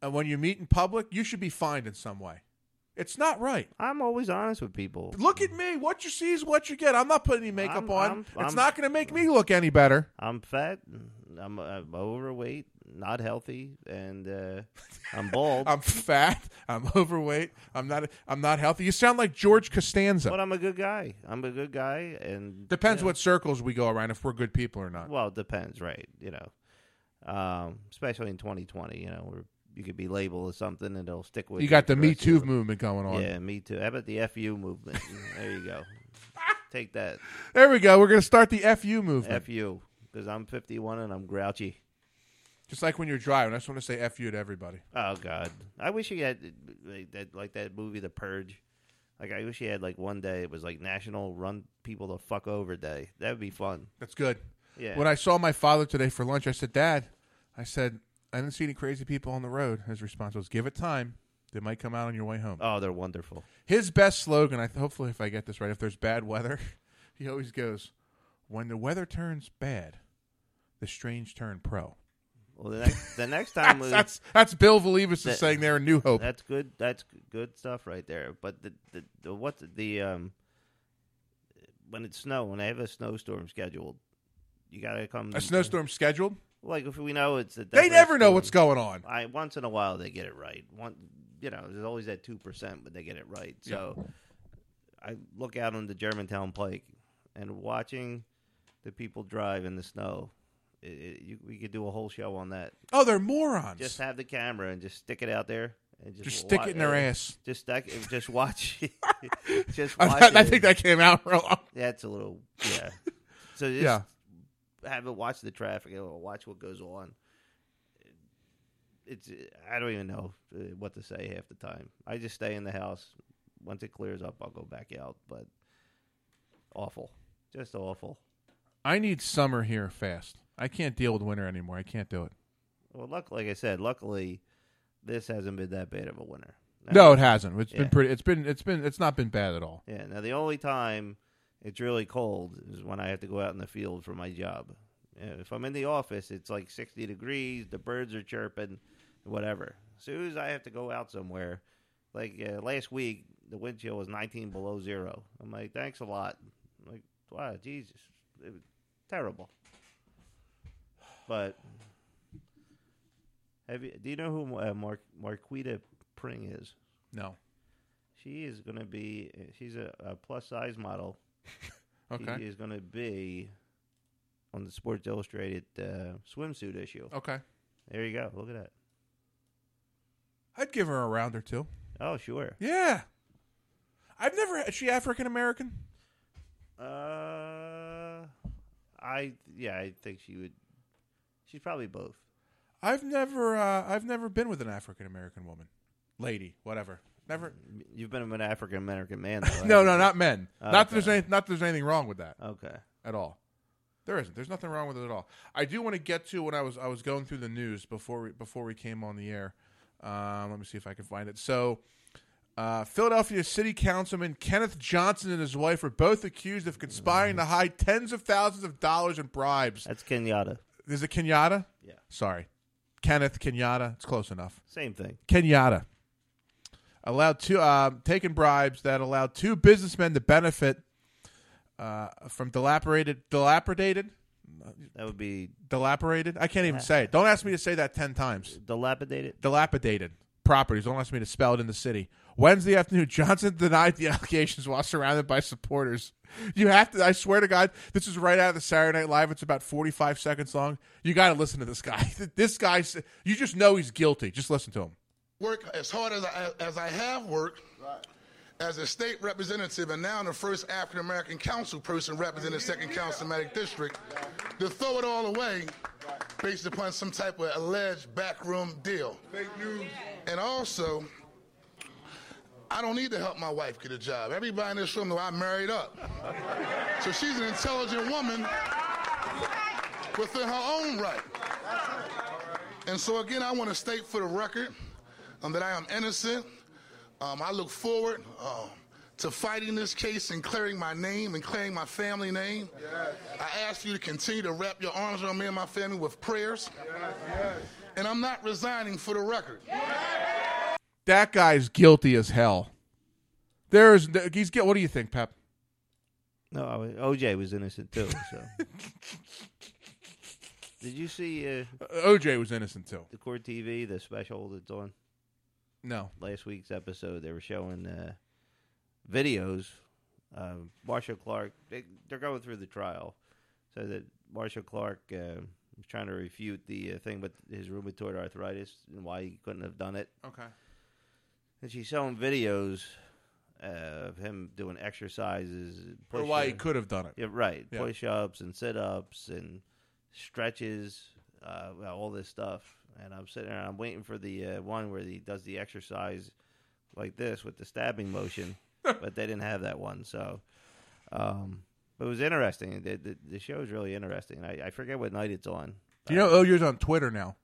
and when you meet in public, you should be fined in some way. It's not right. I'm always honest with people. Look at me. What you see is what you get. I'm not putting any makeup on. It's not going to make me look any better. I'm fat. I'm overweight, not healthy, and I'm bald. I'm fat. I'm overweight. I'm not healthy. You sound like George Costanza. But I'm a good guy. And depends what circles we go around, if we're good people or not. Well, it depends, right? Especially in 2020, you could be labeled as something and it'll stick with you. You got the Me Too movement going on. Yeah, Me Too. How about the FU movement? There you go. Take that. There we go. We're going to start the FU movement. FU. Because I'm 51 and I'm grouchy. Just like when you're driving. I just want to say F you to everybody. Oh, God. I wish you had, that movie, The Purge. I wish you had, one day it was, National Run People the Fuck Over Day. That would be fun. That's good. Yeah. When I saw my father today for lunch, I said, "Dad," I said, "I didn't see any crazy people on the road." His response was, "Give it time. They might come out on your way home." Oh, they're wonderful. His best slogan, hopefully if I get this right, if there's bad weather, he always goes, "When the weather turns bad, the strange turn pro." Well, the next time that's Bill Velievas is saying there in New Hope. That's good. That's good stuff right there. But when it's snow, when I have a snowstorm scheduled, you gotta come. A snowstorm scheduled? If we know it's they never know what's going on. Once in a while they get it right. There's always that 2%, but they get it right. So yeah. I look out on the Germantown Pike and watching the people drive in the snow. We could do a whole show on that. Oh, they're morons. Just have the camera and just stick it out there. And just stick it in their ass. Just watch. Just watch it. I think that came out real long. Yeah, it's a little, yeah. So just have it watch the traffic and watch what goes on. I don't even know what to say half the time. I just stay in the house. Once it clears up, I'll go back out. But awful. Just awful. I need summer here fast. I can't deal with winter anymore. I can't do it. Well, luckily, this hasn't been that bad of a winter. No, it hasn't. It's been pretty. It's not been bad at all. Yeah. Now the only time it's really cold is when I have to go out in the field for my job. If I'm in the office, it's 60 degrees. The birds are chirping, whatever. As soon as I have to go out somewhere, last week, the wind chill was 19 below zero. I'm like, thanks a lot. I'm like, wow, Jesus, it was terrible. But do you know who Marquita Pring is? No. She is going to be. She's a plus size model. Okay. She is going to be on the Sports Illustrated swimsuit issue. Okay. There you go. Look at that. I'd give her a round or two. Oh, sure. Yeah. I've never. Is she African American? I think she would. She's probably both. I've never been with an African American woman, lady, whatever. Never. You've been with an African American man, though, right? No, not men. Okay. Not that there's anything wrong with that. Okay. At all. There isn't. There's nothing wrong with it at all. I do want to get to when I was going through the news before we came on the air. Let me see if I can find it. So, Philadelphia City Councilman Kenneth Johnson and his wife were both accused of conspiring to hide tens of thousands of dollars in bribes. That's Kenyatta. Is it Kenyatta? Yeah. Sorry. Kenneth Kenyatta. It's close enough. Same thing. Kenyatta. Taking bribes that allowed two businessmen to benefit from dilapidated. That would be dilapidated. I can't even say it. Don't ask me to say that 10 times. Dilapidated properties. Don't ask me to spell it in the city. Wednesday afternoon, Johnson denied the allegations while surrounded by supporters. You have to. I swear to God, this is right out of the Saturday Night Live. It's about 45 seconds long. You got to listen to this guy. This guy. You just know he's guilty. Just listen to him. Work as hard as I have worked as a state representative, and now I'm the first African American council person representing the second councilmatic district, to throw it all away based upon some type of alleged backroom deal. Fake news. And also, I don't need to help my wife get a job. Everybody in this room knows I married up. So she's an intelligent woman within her own right. And so again, I want to state for the record that I am innocent. I look forward to fighting this case and clearing my name and clearing my family name. Yes. I ask you to continue to wrap your arms around me and my family with prayers. Yes. Yes. And I'm not resigning, for the record. Yes. That guy's guilty as hell. What do you think, Pep? No, OJ was innocent too. So. Did you see? OJ was innocent too. The Court TV, the special that's on. No. Last week's episode, they were showing videos of Marshall Clark. They're going through the trial. So that Marshall Clark was trying to refute the thing with his rheumatoid arthritis and why he couldn't have done it. Okay. And she's showing videos of him doing exercises. Or why he could have done it. Yeah, right. Yeah. Push-ups and sit-ups and stretches, all this stuff. And I'm sitting there, and I'm waiting for the one where he does the exercise like this with the stabbing motion, but they didn't have that one. So, but it was interesting. The show is really interesting. I forget what night it's on. You know, OJ's on Twitter now.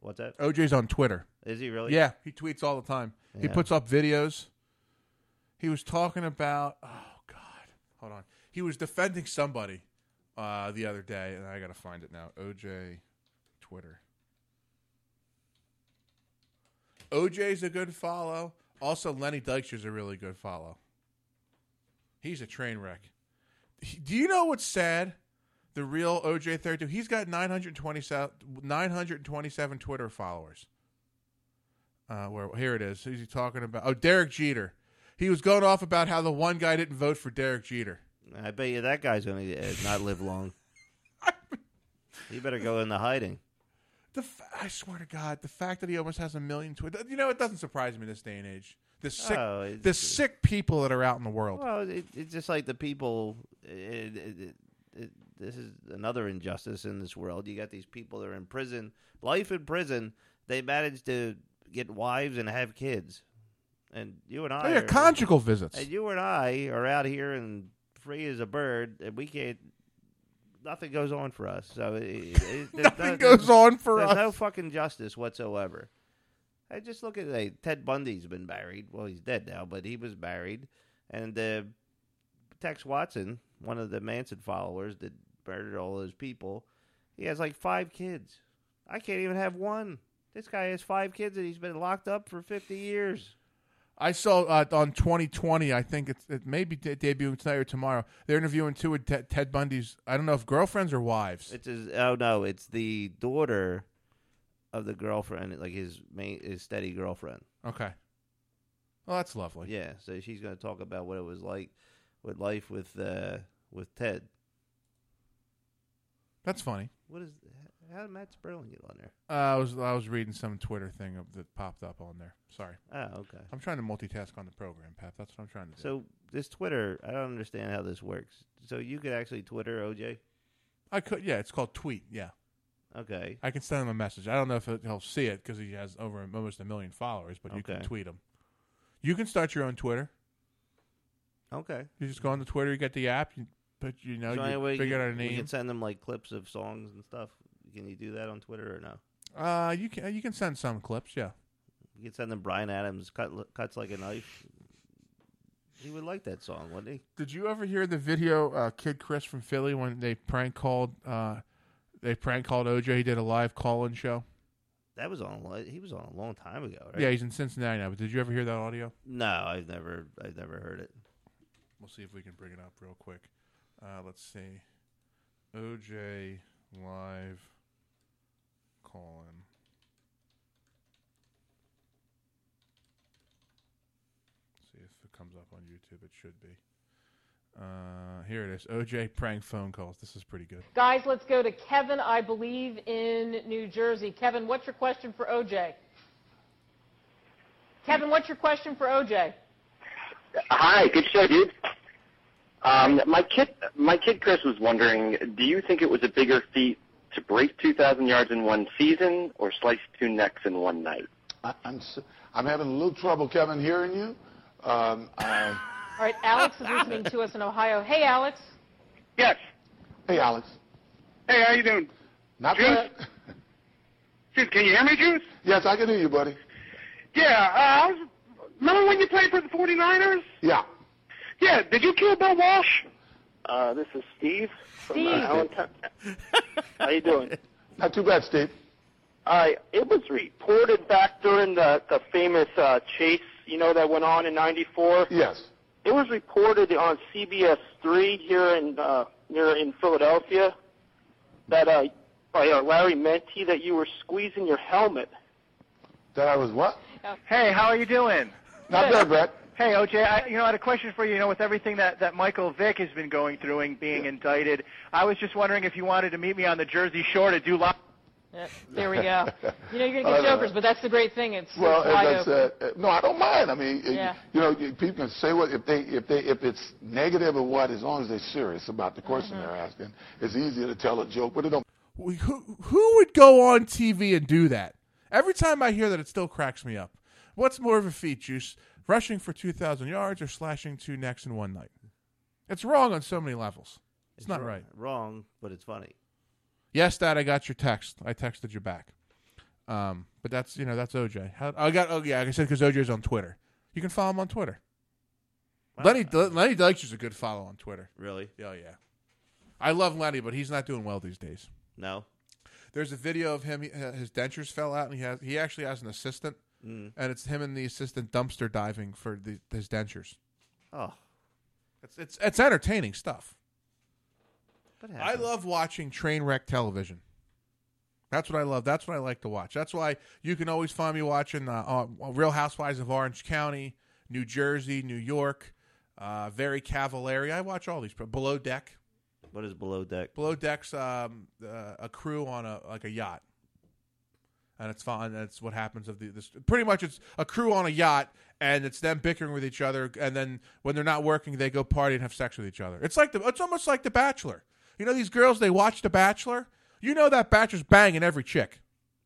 What's that? OJ's on Twitter. Is he really? Yeah, he tweets all the time. Yeah. He puts up videos. He was talking about, oh, God. Hold on. He was defending somebody the other day, and I got to find it now. OJ Twitter. OJ's a good follow. Also, Lenny Dykstra's a really good follow. He's a train wreck. Do you know what's sad? The real OJ 32. He's got 927 Twitter followers. Here it is. Who's he talking about? Oh, Derek Jeter. He was going off about how the one guy didn't vote for Derek Jeter. I bet you that guy's going to not live long. He better go into hiding. I swear to God, the fact that he almost has 1 million tweets, you know, it doesn't surprise me in this day and age. The sick people that are out in the world. Well, it's just like the people. This is another injustice in this world. You got these people that are in prison, life in prison. They manage to get wives and have kids, and you and I. They are conjugal visits. And you and I are out here and free as a bird, and we can't. Nothing goes on for us. So Nothing goes on for us. There's no fucking justice whatsoever. I just look at it. Ted Bundy's been buried. Well, he's dead now, but he was buried. And Tex Watson, one of the Manson followers that murdered all those people, he has like 5 kids. I can't even have one. This guy has 5 kids, and he's been locked up for 50 years. I saw on 2020, I think it may be debuting tonight or tomorrow, they're interviewing two of Ted Bundy's, I don't know if girlfriends or wives. It's the daughter of the girlfriend, like his steady girlfriend. Okay. Well, that's lovely. Yeah, so she's going to talk about what it was like with life with Ted. That's funny. How did Matt Sperling get on there? I was reading some Twitter thing that popped up on there. Sorry. Oh, okay. I'm trying to multitask on the program, Pat. That's what I'm trying to do. So this Twitter, I don't understand how this works. So you could actually Twitter OJ? I could. Yeah, it's called tweet. Yeah. Okay. I can send him a message. I don't know if he'll see it because he has over almost 1 million followers, but you can tweet him. You can start your own Twitter. Okay. You just go on the Twitter. You get the app. You figure out a name. You can send them like clips of songs and stuff. Can you do that on Twitter or no? You can send some clips. Yeah. You can send them Bryan Adams cuts like a knife. He would like that song, wouldn't he? Did you ever hear the video Kid Chris from Philly when they prank called OJ? He did a live call-in show. That was on. He was on a long time ago, right? Yeah, he's in Cincinnati now. But did you ever hear that audio? No, I've never heard it. We'll see if we can bring it up real quick. Let's see. OJ live call-in. Comes up on YouTube. It should be. Here it is. OJ prank phone calls. This is pretty good. Guys, let's go to Kevin, I believe, in New Jersey. Kevin, what's your question for OJ? Hi, good show, dude. My kid Chris was wondering, do you think it was a bigger feat to break 2,000 yards in one season or slice two necks in one night? I'm having a little trouble, Kevin, hearing you. All right, Alex is listening to us in Ohio. Hey, Alex. Yes. Hey, Alex. Hey, how you doing? Not good. Juice, can you hear me, Juice? Yes, I can hear you, buddy. Yeah, remember when you played for the 49ers? Yeah. Yeah, did you kill Bill Walsh? This is Steve from Allentown. How you doing? Not too bad, Steve. It was reported back during the famous chase, you know, that went on in 94? Yes. It was reported on CBS 3 here in Philadelphia that by Larry Mentee that you were squeezing your helmet. That I was what? Hey, how are you doing? Not bad, Brett. Hey, OJ, I had a question for you. You know, with everything that Michael Vick has been going through and being indicted, I was just wondering if you wanted to meet me on the Jersey Shore to do live. Yeah, there we go. You know, you're going to get jokers, but that's the great thing. No, I don't mind. I mean, people can say what if it's negative or what, as long as they're serious about the question they're asking, it's easier to tell a joke. But it don't. Who would go on TV and do that? Every time I hear that, it still cracks me up. What's more of a feat, Juice? Rushing for 2,000 yards or slashing two necks in one night? It's wrong on so many levels. It's not right. Wrong, but it's funny. Yes, Dad, I got your text. I texted you back. But that's, you know, that's OJ. Like I said, because OJ's on Twitter. You can follow him on Twitter. Wow. Lenny Dykstra's a good follow on Twitter. Really? Oh, yeah. I love Lenny, but he's not doing well these days. No? There's a video of him. His dentures fell out, and he actually has an assistant. Mm. And it's him and the assistant dumpster diving for his dentures. Oh. It's entertaining stuff. I love watching train wreck television. That's what I love. That's what I like to watch. That's why you can always find me watching Real Housewives of Orange County, New Jersey, New York, Very Cavallari. I watch all these. Below Deck. What is Below Deck? Below Deck's a crew on a yacht, and it's fun. That's what happens. Pretty much, it's a crew on a yacht. And it's them bickering with each other, and then when they're not working, they go party and have sex with each other. It's almost like The Bachelor. You know these girls, they watch The Bachelor? You know that Bachelor's banging every chick.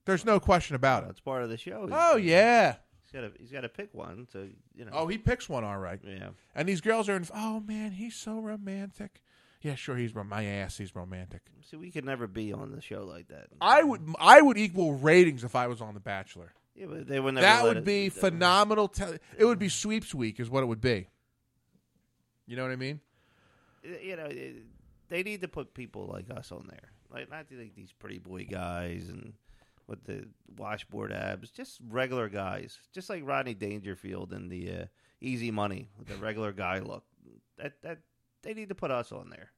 There's no question about it. That's part of the show. Oh, yeah. He's got to pick one. So, you know. Oh, he picks one, all right. Yeah. And these girls are oh, man, he's so romantic. Yeah, sure, he's romantic. See, we could never be on the show like that. I would equal ratings if I was on The Bachelor. Yeah, but they would never that would be phenomenal. It would be sweeps week is what it would be. You know what I mean? You know, they need to put people like us on there. Like, not like these pretty boy guys and with the washboard abs. Just regular guys. Just like Rodney Dangerfield and the Easy Money with the regular guy look. That they need to put us on there.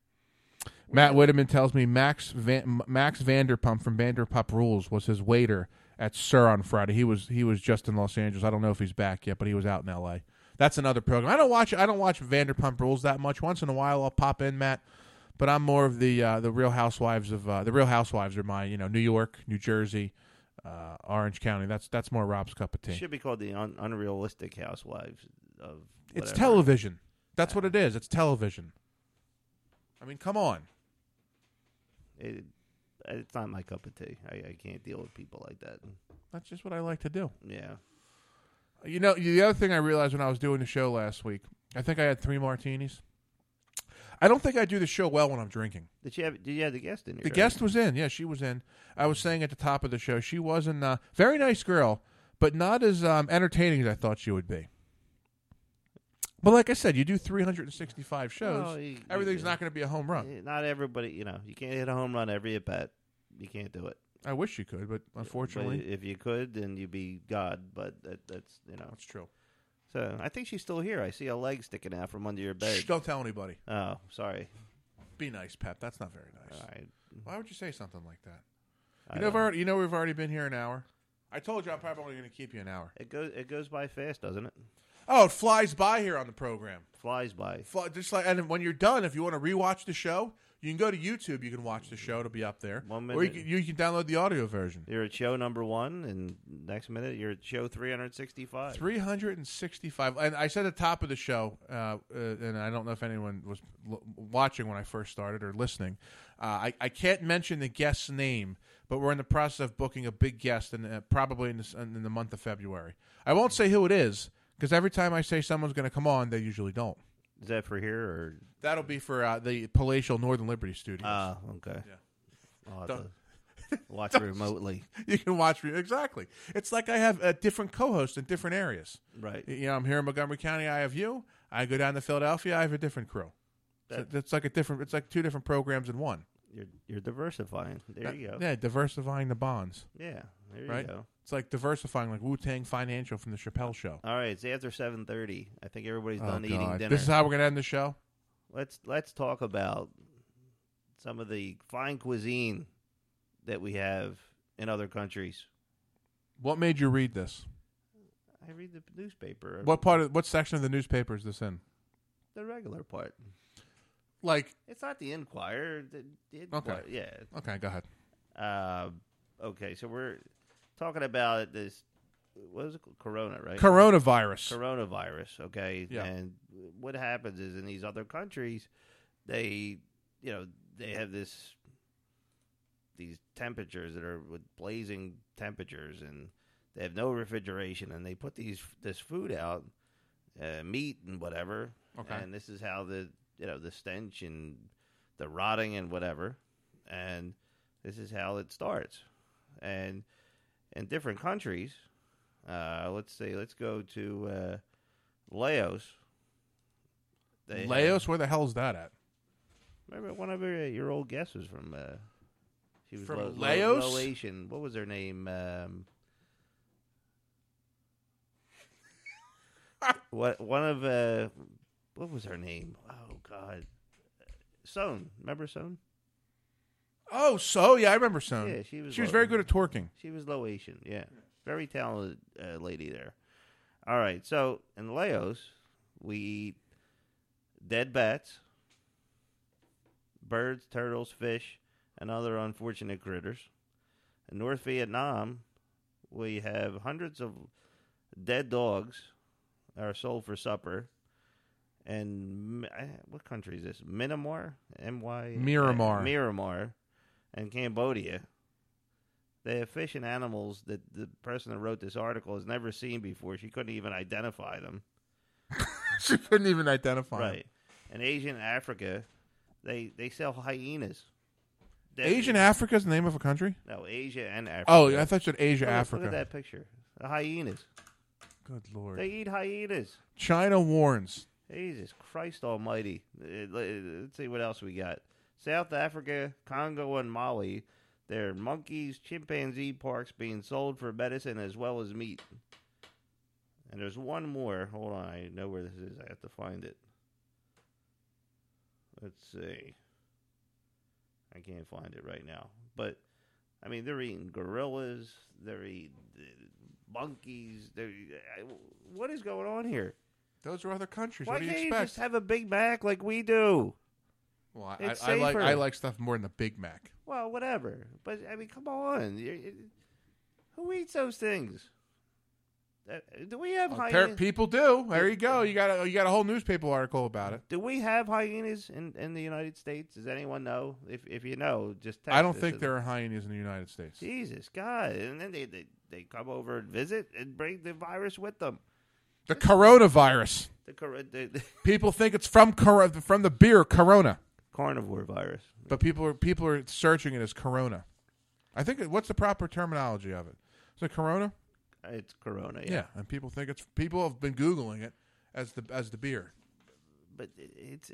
Matt Whiteman tells me Max Vanderpump from Vanderpump Rules was his waiter at Sir on Friday. He was just in Los Angeles. I don't know if he's back yet, but he was out in L.A. That's another program. I don't watch Vanderpump Rules that much. Once in a while, I'll pop in, Matt. But I'm more of the Real Housewives of the Real Housewives are my New York, New Jersey, Orange County. That's more Rob's cup of tea. It should be called the Unrealistic Housewives of. Whatever. It's television. That's what it is. It's television. I mean, come on. it's not my cup of tea. I can't deal with people like that. That's just what I like to do. Yeah. You know, the other thing I realized when I was doing the show last week, I think I had 3 martinis. I don't think I do the show well when I'm drinking. Did you have the guest in here? The guest was in. Yeah, she was in. I was saying at the top of the show, she was a very nice girl, but not as entertaining as I thought she would be. But like I said, you do 365 shows. Well, everything's not going to be a home run. Not everybody, you can't hit a home run every at bat. You can't do it. I wish you could, but unfortunately. But if you could, then you'd be God, but that's. That's true. So I think she's still here. I see a leg sticking out from under your bed. Shh, don't tell anybody. Oh, sorry. Be nice, Pep. That's not very nice. All right. Why would you say something like that? We've already been here an hour. I told you I'm probably only going to keep you an hour. It goes by fast, doesn't it? Oh, it flies by here on the program. Flies by. And when you're done, if you want to rewatch the show, you can go to YouTube. You can watch the show. It'll be up there. 1 minute. Or you can download the audio version. You're at show number 1, and next minute you're at show 365. 365. And I said at the top of the show, and I don't know if anyone was watching when I first started or listening. I can't mention the guest's name, but we're in the process of booking a big guest, and probably in the month of February. I won't say who it is, because every time I say someone's going to come on, they usually don't. Is that for here or? That'll be for the palatial Northern Liberty Studios. Ah, okay. Yeah. I'll have to watch remotely. You can watch exactly. It's like I have different co-hosts in different areas. Right. I'm here in Montgomery County. I have you. I go down to Philadelphia. I have a different crew. That's like a different. It's like 2 different programs in one. You're diversifying. There you go. Yeah, diversifying the bonds. Yeah, there you go. It's like diversifying, like Wu-Tang Financial from the Chappelle Show. All right, it's after 7:30. I think everybody's done eating dinner. This is how we're gonna end the show. Let's talk about some of the fine cuisine that we have in other countries. What made you read this? I read the newspaper. What section of the newspaper is this in? The regular part. Like, it's not the Enquirer. Okay. Yeah. Okay. Go ahead. Okay. So we're talking about this. What is it called? Corona, right? Coronavirus. Okay. Yeah. And what happens is in these other countries, they have these temperatures that are with blazing temperatures, and they have no refrigeration, and they put this food out, meat and whatever. Okay. And this is how the stench and the rotting and whatever. And this is how it starts. And in different countries, let's go to Laos. Where the hell is that at? Remember one of your old guests was from... she was from Laos? Laotian. What was her name? What was her name? Oh, God. Sohn. Remember Sohn? Oh, yeah, I remember Sohn. Yeah, she was very good at twerking. She was Laotian, yeah. Very talented lady there. All right, so in Laos, we eat dead bats, birds, turtles, fish, and other unfortunate critters. In North Vietnam, we have hundreds of dead dogs are sold for supper. And what country is this? Myanmar and Cambodia. They have fish and animals that the person that wrote this article has never seen before. She couldn't even identify them. Right. In Asian Africa, they sell hyenas. Asian Africa is the name of a country? No, Asia and Africa. Oh, I thought you said Africa. Look at that picture. The hyenas. Good Lord. They eat hyenas. China warns. Jesus Christ almighty. Let's see what else we got. South Africa, Congo, and Mali. There are monkeys, chimpanzee parks being sold for medicine as well as meat. And there's one more. Hold on. I know where this is. I have to find it. Let's see. I can't find it right now. But, I mean, they're eating gorillas. They're eating monkeys. What is going on here? Those are other countries. Why what do you expect? You just have a Big Mac like we do? Well, I like stuff more than the Big Mac. Well, whatever. But, I mean, come on. Who eats those things? Do we have hyenas? People do. There you go. You got a whole newspaper article about it. Do we have hyenas in the United States? Does anyone know? If you know, just text us. I don't think there are hyenas in the United States. Jesus, God. And then they come over and visit and bring the virus with them. The coronavirus. People think it's from the beer Corona. Carnivore virus. But people are searching it as Corona. I think what's the proper terminology of it? Is it Corona? It's Corona, yeah. And people think people have been Googling it as the beer. But it's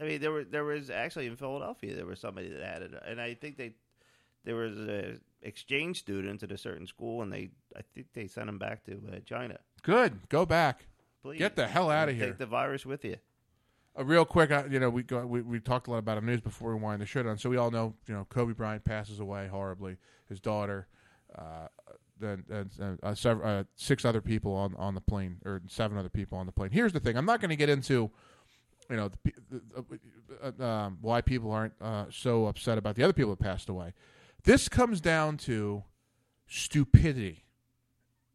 I mean there was actually in Philadelphia there was somebody that had it, and I think there was an exchange student at a certain school, and I think they sent him back to China. Good, go back. Please. Get the hell out of here. Take the virus with you. Real quick, we talked a lot about the news before we wind the show down. So we all know, Kobe Bryant passes away horribly. His daughter, six other people on the plane, or seven other people on the plane. Here's the thing: I'm not going to get into, why people aren't so upset about the other people that passed away. This comes down to stupidity,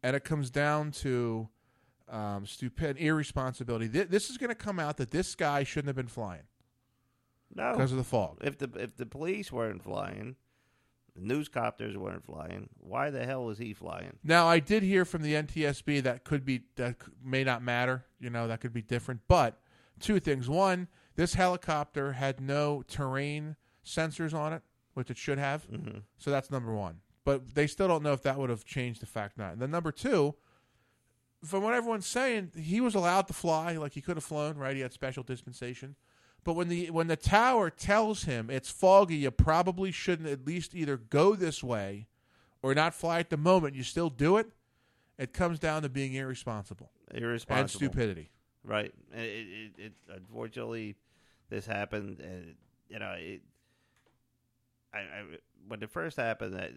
and it comes down to. Stupid irresponsibility. This is going to come out that this guy shouldn't have been flying. No, because of the fog. If the police weren't flying, the newscopters weren't flying. Why the hell was he flying? Now I did hear from the NTSB that may not matter. That could be different. But two things: one, this helicopter had no terrain sensors on it, which it should have. Mm-hmm. So that's number one. But they still don't know if that would have changed the fact or not. And then number two. From what everyone's saying, he was allowed to fly, like he could have flown, right? He had special dispensation. But when the tower tells him it's foggy, you probably shouldn't at least either go this way or not fly at the moment. You still do it. It comes down to being irresponsible. And stupidity. Right. It unfortunately, this happened. And, when it first happened,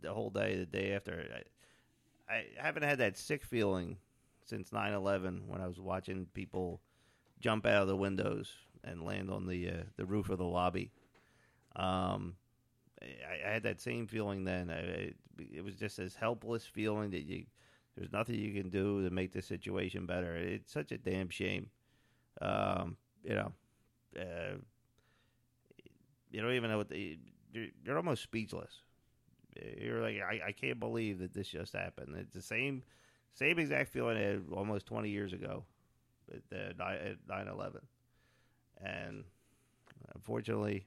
the whole day, the day after, I haven't had that sick feeling since 9/11 when I was watching people jump out of the windows and land on the roof of the lobby. I had that same feeling then. It was just this helpless feeling that there's nothing you can do to make this situation better. It's such a damn shame. You don't even know what you're almost speechless. You're like, I can't believe that this just happened. It's the same exact feeling I had almost 20 years ago at 9/11. And unfortunately,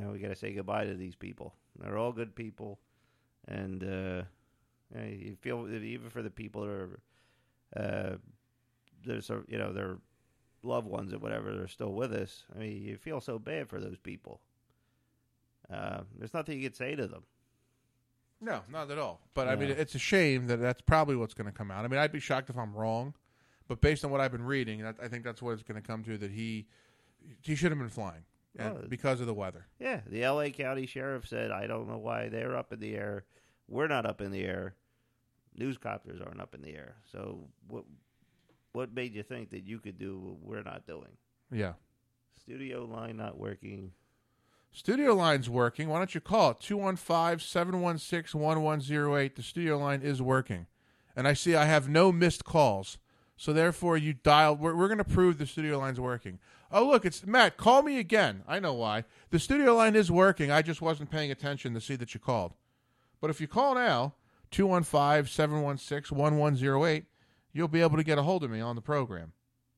we got to say goodbye to these people. They're all good people. And you feel that even for the people that are, their loved ones or whatever, they're still with us. I mean, you feel so bad for those people. There's nothing you can say to them. No, not at all. But, yeah. I mean, it's a shame that's probably what's going to come out. I mean, I'd be shocked if I'm wrong. But based on what I've been reading, I think that's what it's going to come to, that he should have been flying because of the weather. Yeah. The L.A. County Sheriff said, I don't know why they're up in the air. We're not up in the air. Newscopters aren't up in the air. So what made you think that you could do what we're not doing? Yeah. Studio line not working. Studio line's working. Why don't you call it? 215-716-1108. The studio line is working. And I see I have no missed calls. So, therefore, you dial. We're going to prove the studio line's working. Oh, look, it's Matt. Call me again. I know why. The studio line is working. I just wasn't paying attention to see that you called. But if you call now, 215-716-1108, you'll be able to get a hold of me on the program.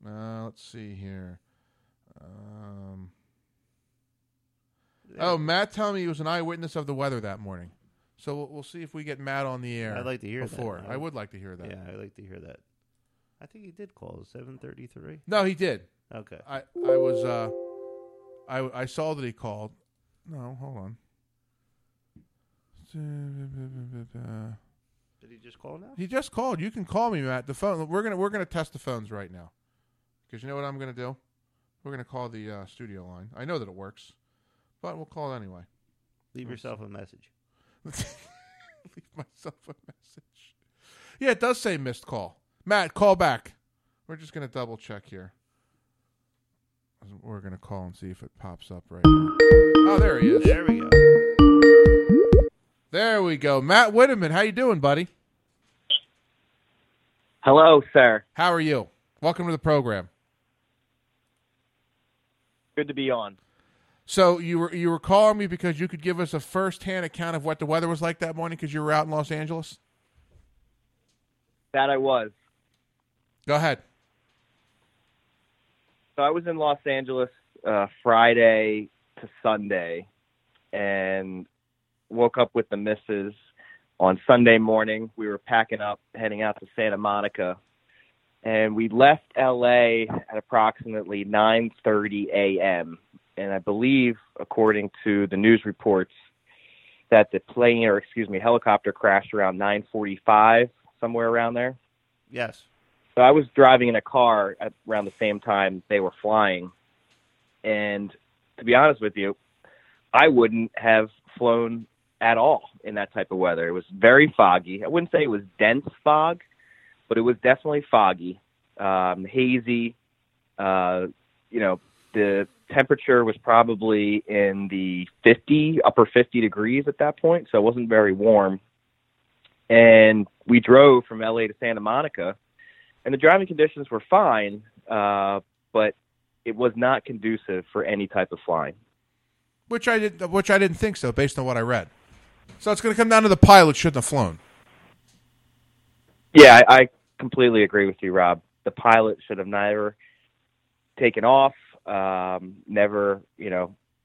Let's see here. Oh, Matt told me he was an eyewitness of the weather that morning. So we'll see if we get Matt on the air. I'd like to hear that. I would like to hear that. Yeah, I'd like to hear that. I think he did call 7:33. No, he did. Okay. I saw that he called. No, hold on. Did he just call now? He just called. You can call me, Matt. The phone. We're gonna test the phones right now. Because you know what I'm gonna do? We're gonna call the studio line. I know that it works. But we'll call it anyway. Leave yourself a message. Leave myself a message. Yeah, it does say missed call. Matt, call back. We're just going to double check here. We're going to call and see if it pops up right now. Oh, there he is. There we go. There we go. Matt Whiteman, how you doing, buddy? Hello, sir. How are you? Welcome to the program. Good to be on. So you were calling me because you could give us a firsthand account of what the weather was like that morning because you were out in Los Angeles? That I was. Go ahead. So I was in Los Angeles Friday to Sunday and woke up with the missus on Sunday morning. We were packing up, heading out to Santa Monica, and we left LA at approximately 9:30 a.m. And I believe, according to the news reports, that the helicopter crashed around 9:45, somewhere around there. Yes. So I was driving in a car at around the same time they were flying. And to be honest with you, I wouldn't have flown at all in that type of weather. It was very foggy. I wouldn't say it was dense fog, but it was definitely foggy, hazy. The temperature was probably in the upper 50 degrees at that point, so it wasn't very warm. And we drove from LA to Santa Monica, and the driving conditions were fine, but it was not conducive for any type of flying. Which I didn't think so, based on what I read. So it's going to come down to the pilot shouldn't have flown. Yeah, I completely agree with you, Rob. The pilot should have never taken off, never,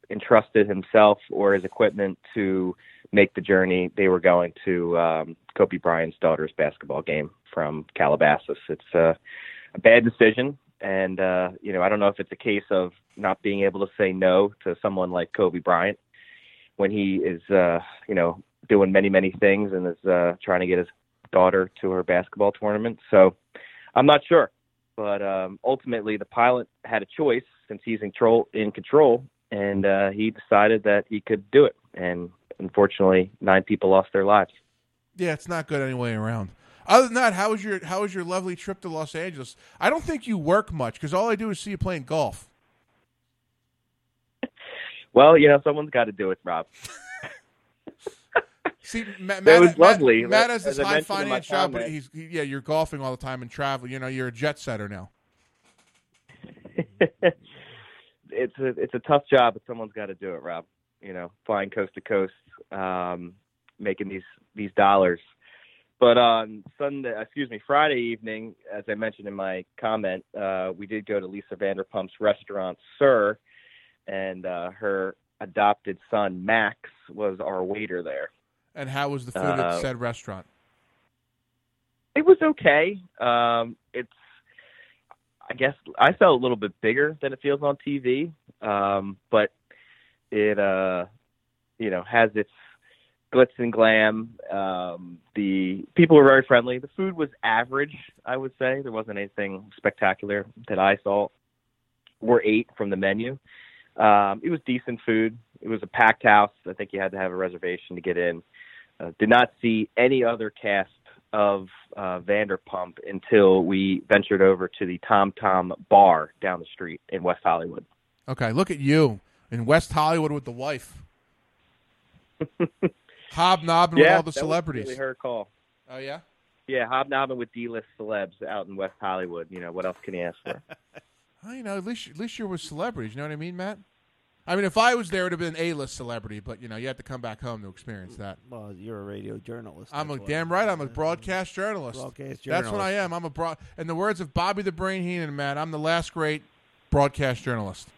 entrusted himself or his equipment to make the journey. They were going to Kobe Bryant's daughter's basketball game from Calabasas. It's a bad decision. And, I don't know if it's a case of not being able to say no to someone like Kobe Bryant when he is, doing many, many things and is trying to get his daughter to her basketball tournament. So I'm not sure. But ultimately, the pilot had a choice since he's in control, and he decided that he could do it. And unfortunately, 9 people lost their lives. Yeah, it's not good any way around. Other than that, how was your lovely trip to Los Angeles? I don't think you work much because all I do is see you playing golf. Well, someone's got to do it, Rob. See, Matt was lovely. Matt has this high finance job, but you're golfing all the time and traveling. You're a jet setter now. It's a tough job, but someone's got to do it, Rob. Flying coast to coast, making these dollars. But on Friday evening, as I mentioned in my comment, we did go to Lisa Vanderpump's restaurant, Sir, and her adopted son, Max, was our waiter there. And how was the food at said restaurant? It was okay. I guess I felt a little bit bigger than it feels on TV, but it, has its glitz and glam. The people were very friendly. The food was average, I would say. There wasn't anything spectacular that I saw or ate from the menu. It was decent food. It was a packed house. I think you had to have a reservation to get in. Did not see any other cast of Vanderpump until we ventured over to the Tom Tom bar down the street in West Hollywood. Okay, look at you in West Hollywood with the wife. Hobnobbing with all the celebrities. That was really her call. Oh, yeah? Yeah, hobnobbing with D-list celebs out in West Hollywood. What else can you ask for? Well, at least you're with celebrities. You know what I mean, Matt? I mean, if I was there, it would have been an A-list celebrity. But, you had to come back home to experience that. Well, you're a radio journalist. Damn right. I'm a broadcast journalist. That's what I am. I'm a in the words of Bobby the Brain Heenan, Matt, I'm the last great broadcast journalist.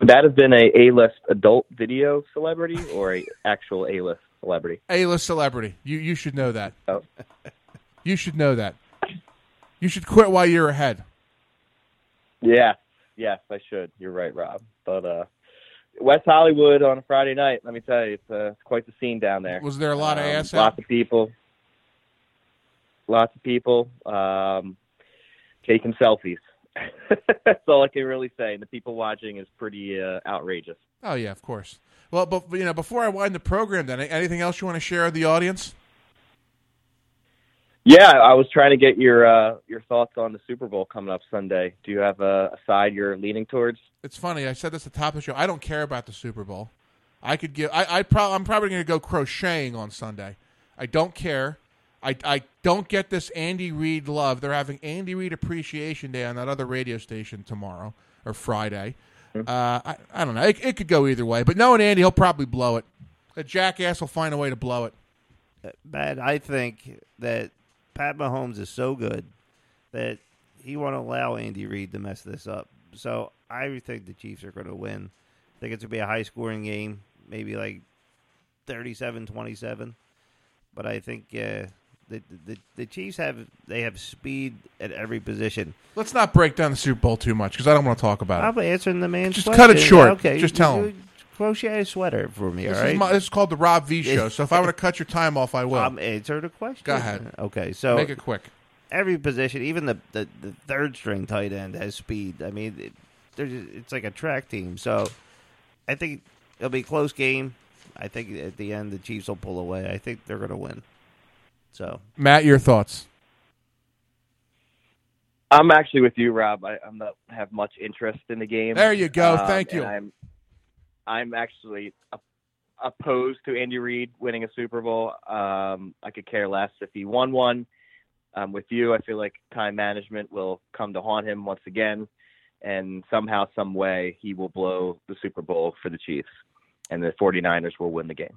That has been a A-list adult video celebrity or a actual A-list celebrity? A-list celebrity. You should know that. Oh. You should know that. You should quit while you're ahead. Yeah. Yes, I should. You're right, Rob. But West Hollywood on a Friday night, let me tell you, it's quite the scene down there. Was there a lot of ass out? Lots of people taking selfies. That's all I can really say. And the people watching is pretty outrageous. Oh, yeah, of course. Well, but before I wind the program, then, anything else you want to share with the audience? Yeah, I was trying to get your thoughts on the Super Bowl coming up Sunday. Do you have a side you're leaning towards? It's funny. I said this at the top of the show. I don't care about the Super Bowl. I'm probably going to go crocheting on Sunday. I don't care. I don't get this Andy Reid love. They're having Andy Reid Appreciation Day on that other radio station tomorrow or Friday. I don't know. It could go either way. But knowing Andy, he'll probably blow it. The jackass will find a way to blow it. But I think that Pat Mahomes is so good that he won't allow Andy Reid to mess this up. So I think the Chiefs are going to win. I think it's going to be a high-scoring game, maybe like 37-27. But I think the Chiefs have speed at every position. Let's not break down the Super Bowl too much because I don't want to talk about it. I'm answering the man's question. Cut it short. Okay. Just tell him. Crochet a sweater for me, all right? This is called the Rob V Show, so if I were to cut your time off, I will. Answer the question. Go ahead. Okay, so make it quick. Every position, even the third-string tight end has speed. I mean, it's like a track team. So I think it'll be a close game. I think at the end the Chiefs will pull away. I think they're going to win. So, Matt, your thoughts? I'm actually with you, Rob. I'm not have much interest in the game. There you go. Thank you. I'm actually opposed to Andy Reid winning a Super Bowl. I could care less if he won one. With you, I feel like time management will come to haunt him once again, and somehow, some way, he will blow the Super Bowl for the Chiefs, and the 49ers will win the game.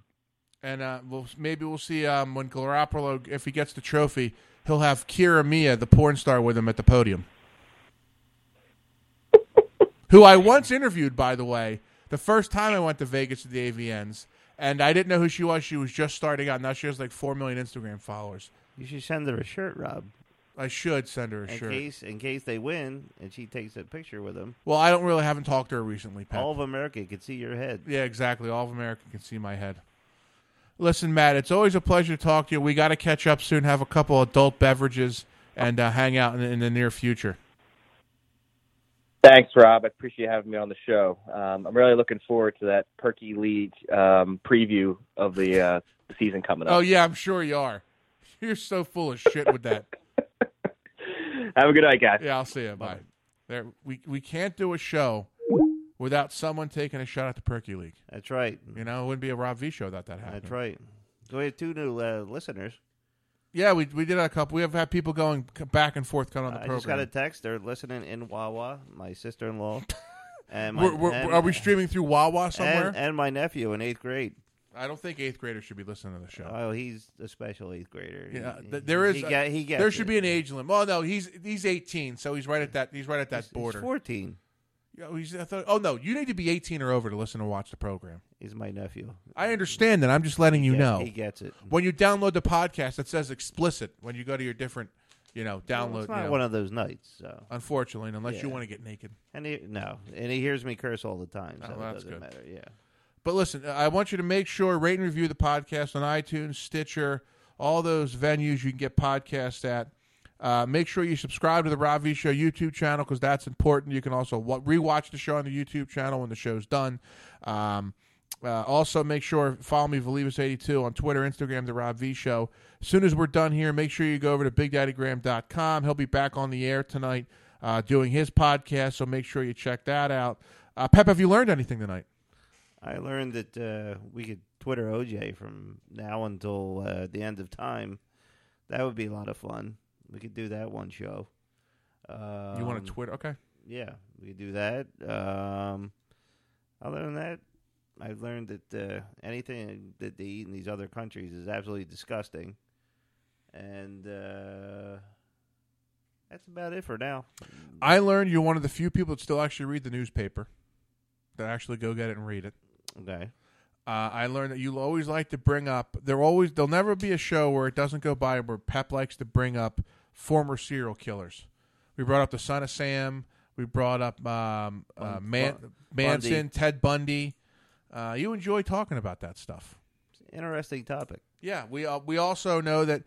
And we'll see when Garoppolo, if he gets the trophy, he'll have Kira Mia, the porn star, with him at the podium, who I once interviewed, by the way, the first time I went to Vegas to the AVNs, and I didn't know who she was. She was just starting out. Now she has like 4 million Instagram followers. You should send her a shirt, Rob. I should send her a shirt. In case they win and she takes a picture with them. Well, I haven't talked to her recently, Pat. All of America can see your head. Yeah, exactly. All of America can see my head. Listen, Matt, it's always a pleasure to talk to you. We got to catch up soon, have a couple adult beverages, and hang out in the near future. Thanks, Rob. I appreciate having me on the show. I'm really looking forward to that Perky League preview of the season coming up. Oh, yeah, I'm sure you are. You're so full of shit with that. Have a good night, guys. Yeah, I'll see you. Bye. There, we can't do a show without someone taking a shot at the Perky League. That's right. You know, it wouldn't be a Rob V Show without that happening. That's right. So we had 2 new listeners. Yeah, we did a couple. We have had people going back and forth coming on the program. I just got a text. They're listening in Wawa, my sister-in-law. And are we streaming through Wawa somewhere? And my nephew in 8th grade. I don't think 8th graders should be listening to the show. Oh, he's a special 8th grader. Yeah, there should be an age limit. Oh no, he's 18, so he's right at that. He's right at that border. He's 14. You know, no, you need to be 18 or over to listen or watch the program. He's my nephew. I understand that. I'm just letting you know. He gets it. When you download the podcast, it says explicit. When you go to your different, download. Well, it's not one of those nights. So. Unfortunately, unless you want to get naked. And he hears me curse all the time. So it doesn't matter. Yeah. But listen, I want you to make sure, rate and review the podcast on iTunes, Stitcher, all those venues you can get podcasts at. Make sure you subscribe to the Rob V Show YouTube channel because that's important. You can also rewatch the show on the YouTube channel when the show's done. Also, make sure follow me, Valivas82, on Twitter, Instagram, the Rob V Show. As soon as we're done here, make sure you go over to BigDaddyGraham.com. He'll be back on the air tonight doing his podcast, so make sure you check that out. Pep, have you learned anything tonight? I learned that we could Twitter OJ from now until the end of time. That would be a lot of fun. We could do that one show. You want to Twitter? Okay. Yeah, we could do that. Other than that, I learned that anything that they eat in these other countries is absolutely disgusting. And that's about it for now. I learned you're one of the few people that still actually read the newspaper, that actually go get it and read it. Okay. I learned that you always like to bring up. There'll never be a show where it doesn't go by where Pep likes to bring up former serial killers. We brought up the Son of Sam. We brought up Manson, Ted Bundy. You enjoy talking about that stuff. It's an interesting topic. Yeah, we also know that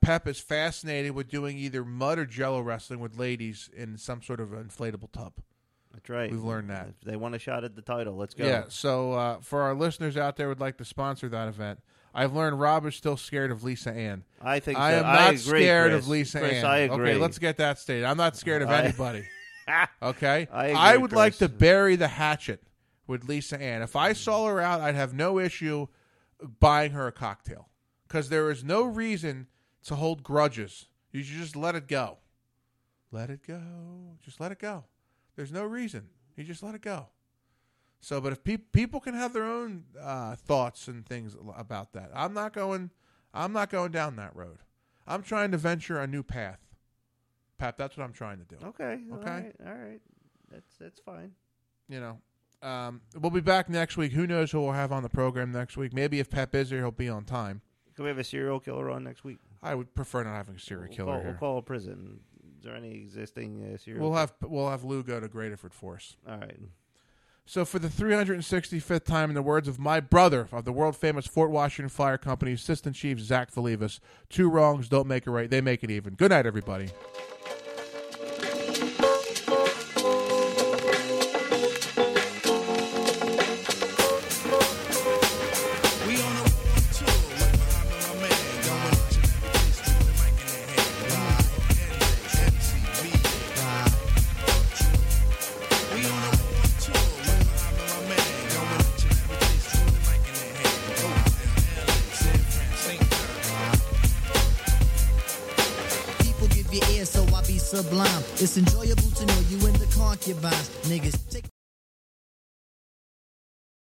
Pep is fascinated with doing either mud or jello wrestling with ladies in some sort of inflatable tub. That's right. We've learned that. If they want a shot at the title, let's go. Yeah, so for our listeners out there who would like to sponsor that event, I've learned Rob is still scared of Lisa Ann. I think so. I am not scared of Lisa Ann. I agree. Okay, let's get that stated. I'm not scared of anybody. Okay? I would like to bury the hatchet with Lisa Ann. If I saw her out, I'd have no issue buying her a cocktail because there is no reason to hold grudges. You should just let it go. Let it go. Just let it go. There's no reason. You just let it go. So, but if people can have their own thoughts and things about that, I'm not going down that road. I'm trying to venture a new path. Pap, that's what I'm trying to do. Okay. All right. That's fine. You know, we'll be back next week. Who knows who we'll have on the program next week? Maybe if Pap is here, he'll be on time. Can we have a serial killer on next week? I would prefer not having a serial killer. We'll call a prison. Is there any existing serial? We'll have Lou go to Graterford for us. All right. So for the 365th time, in the words of my brother of the world-famous Fort Washington Fire Company, Assistant Chief Zach Valivas, two wrongs don't make it right. They make it even. Good night, everybody. It's enjoyable to know you in the concubines. Niggas, take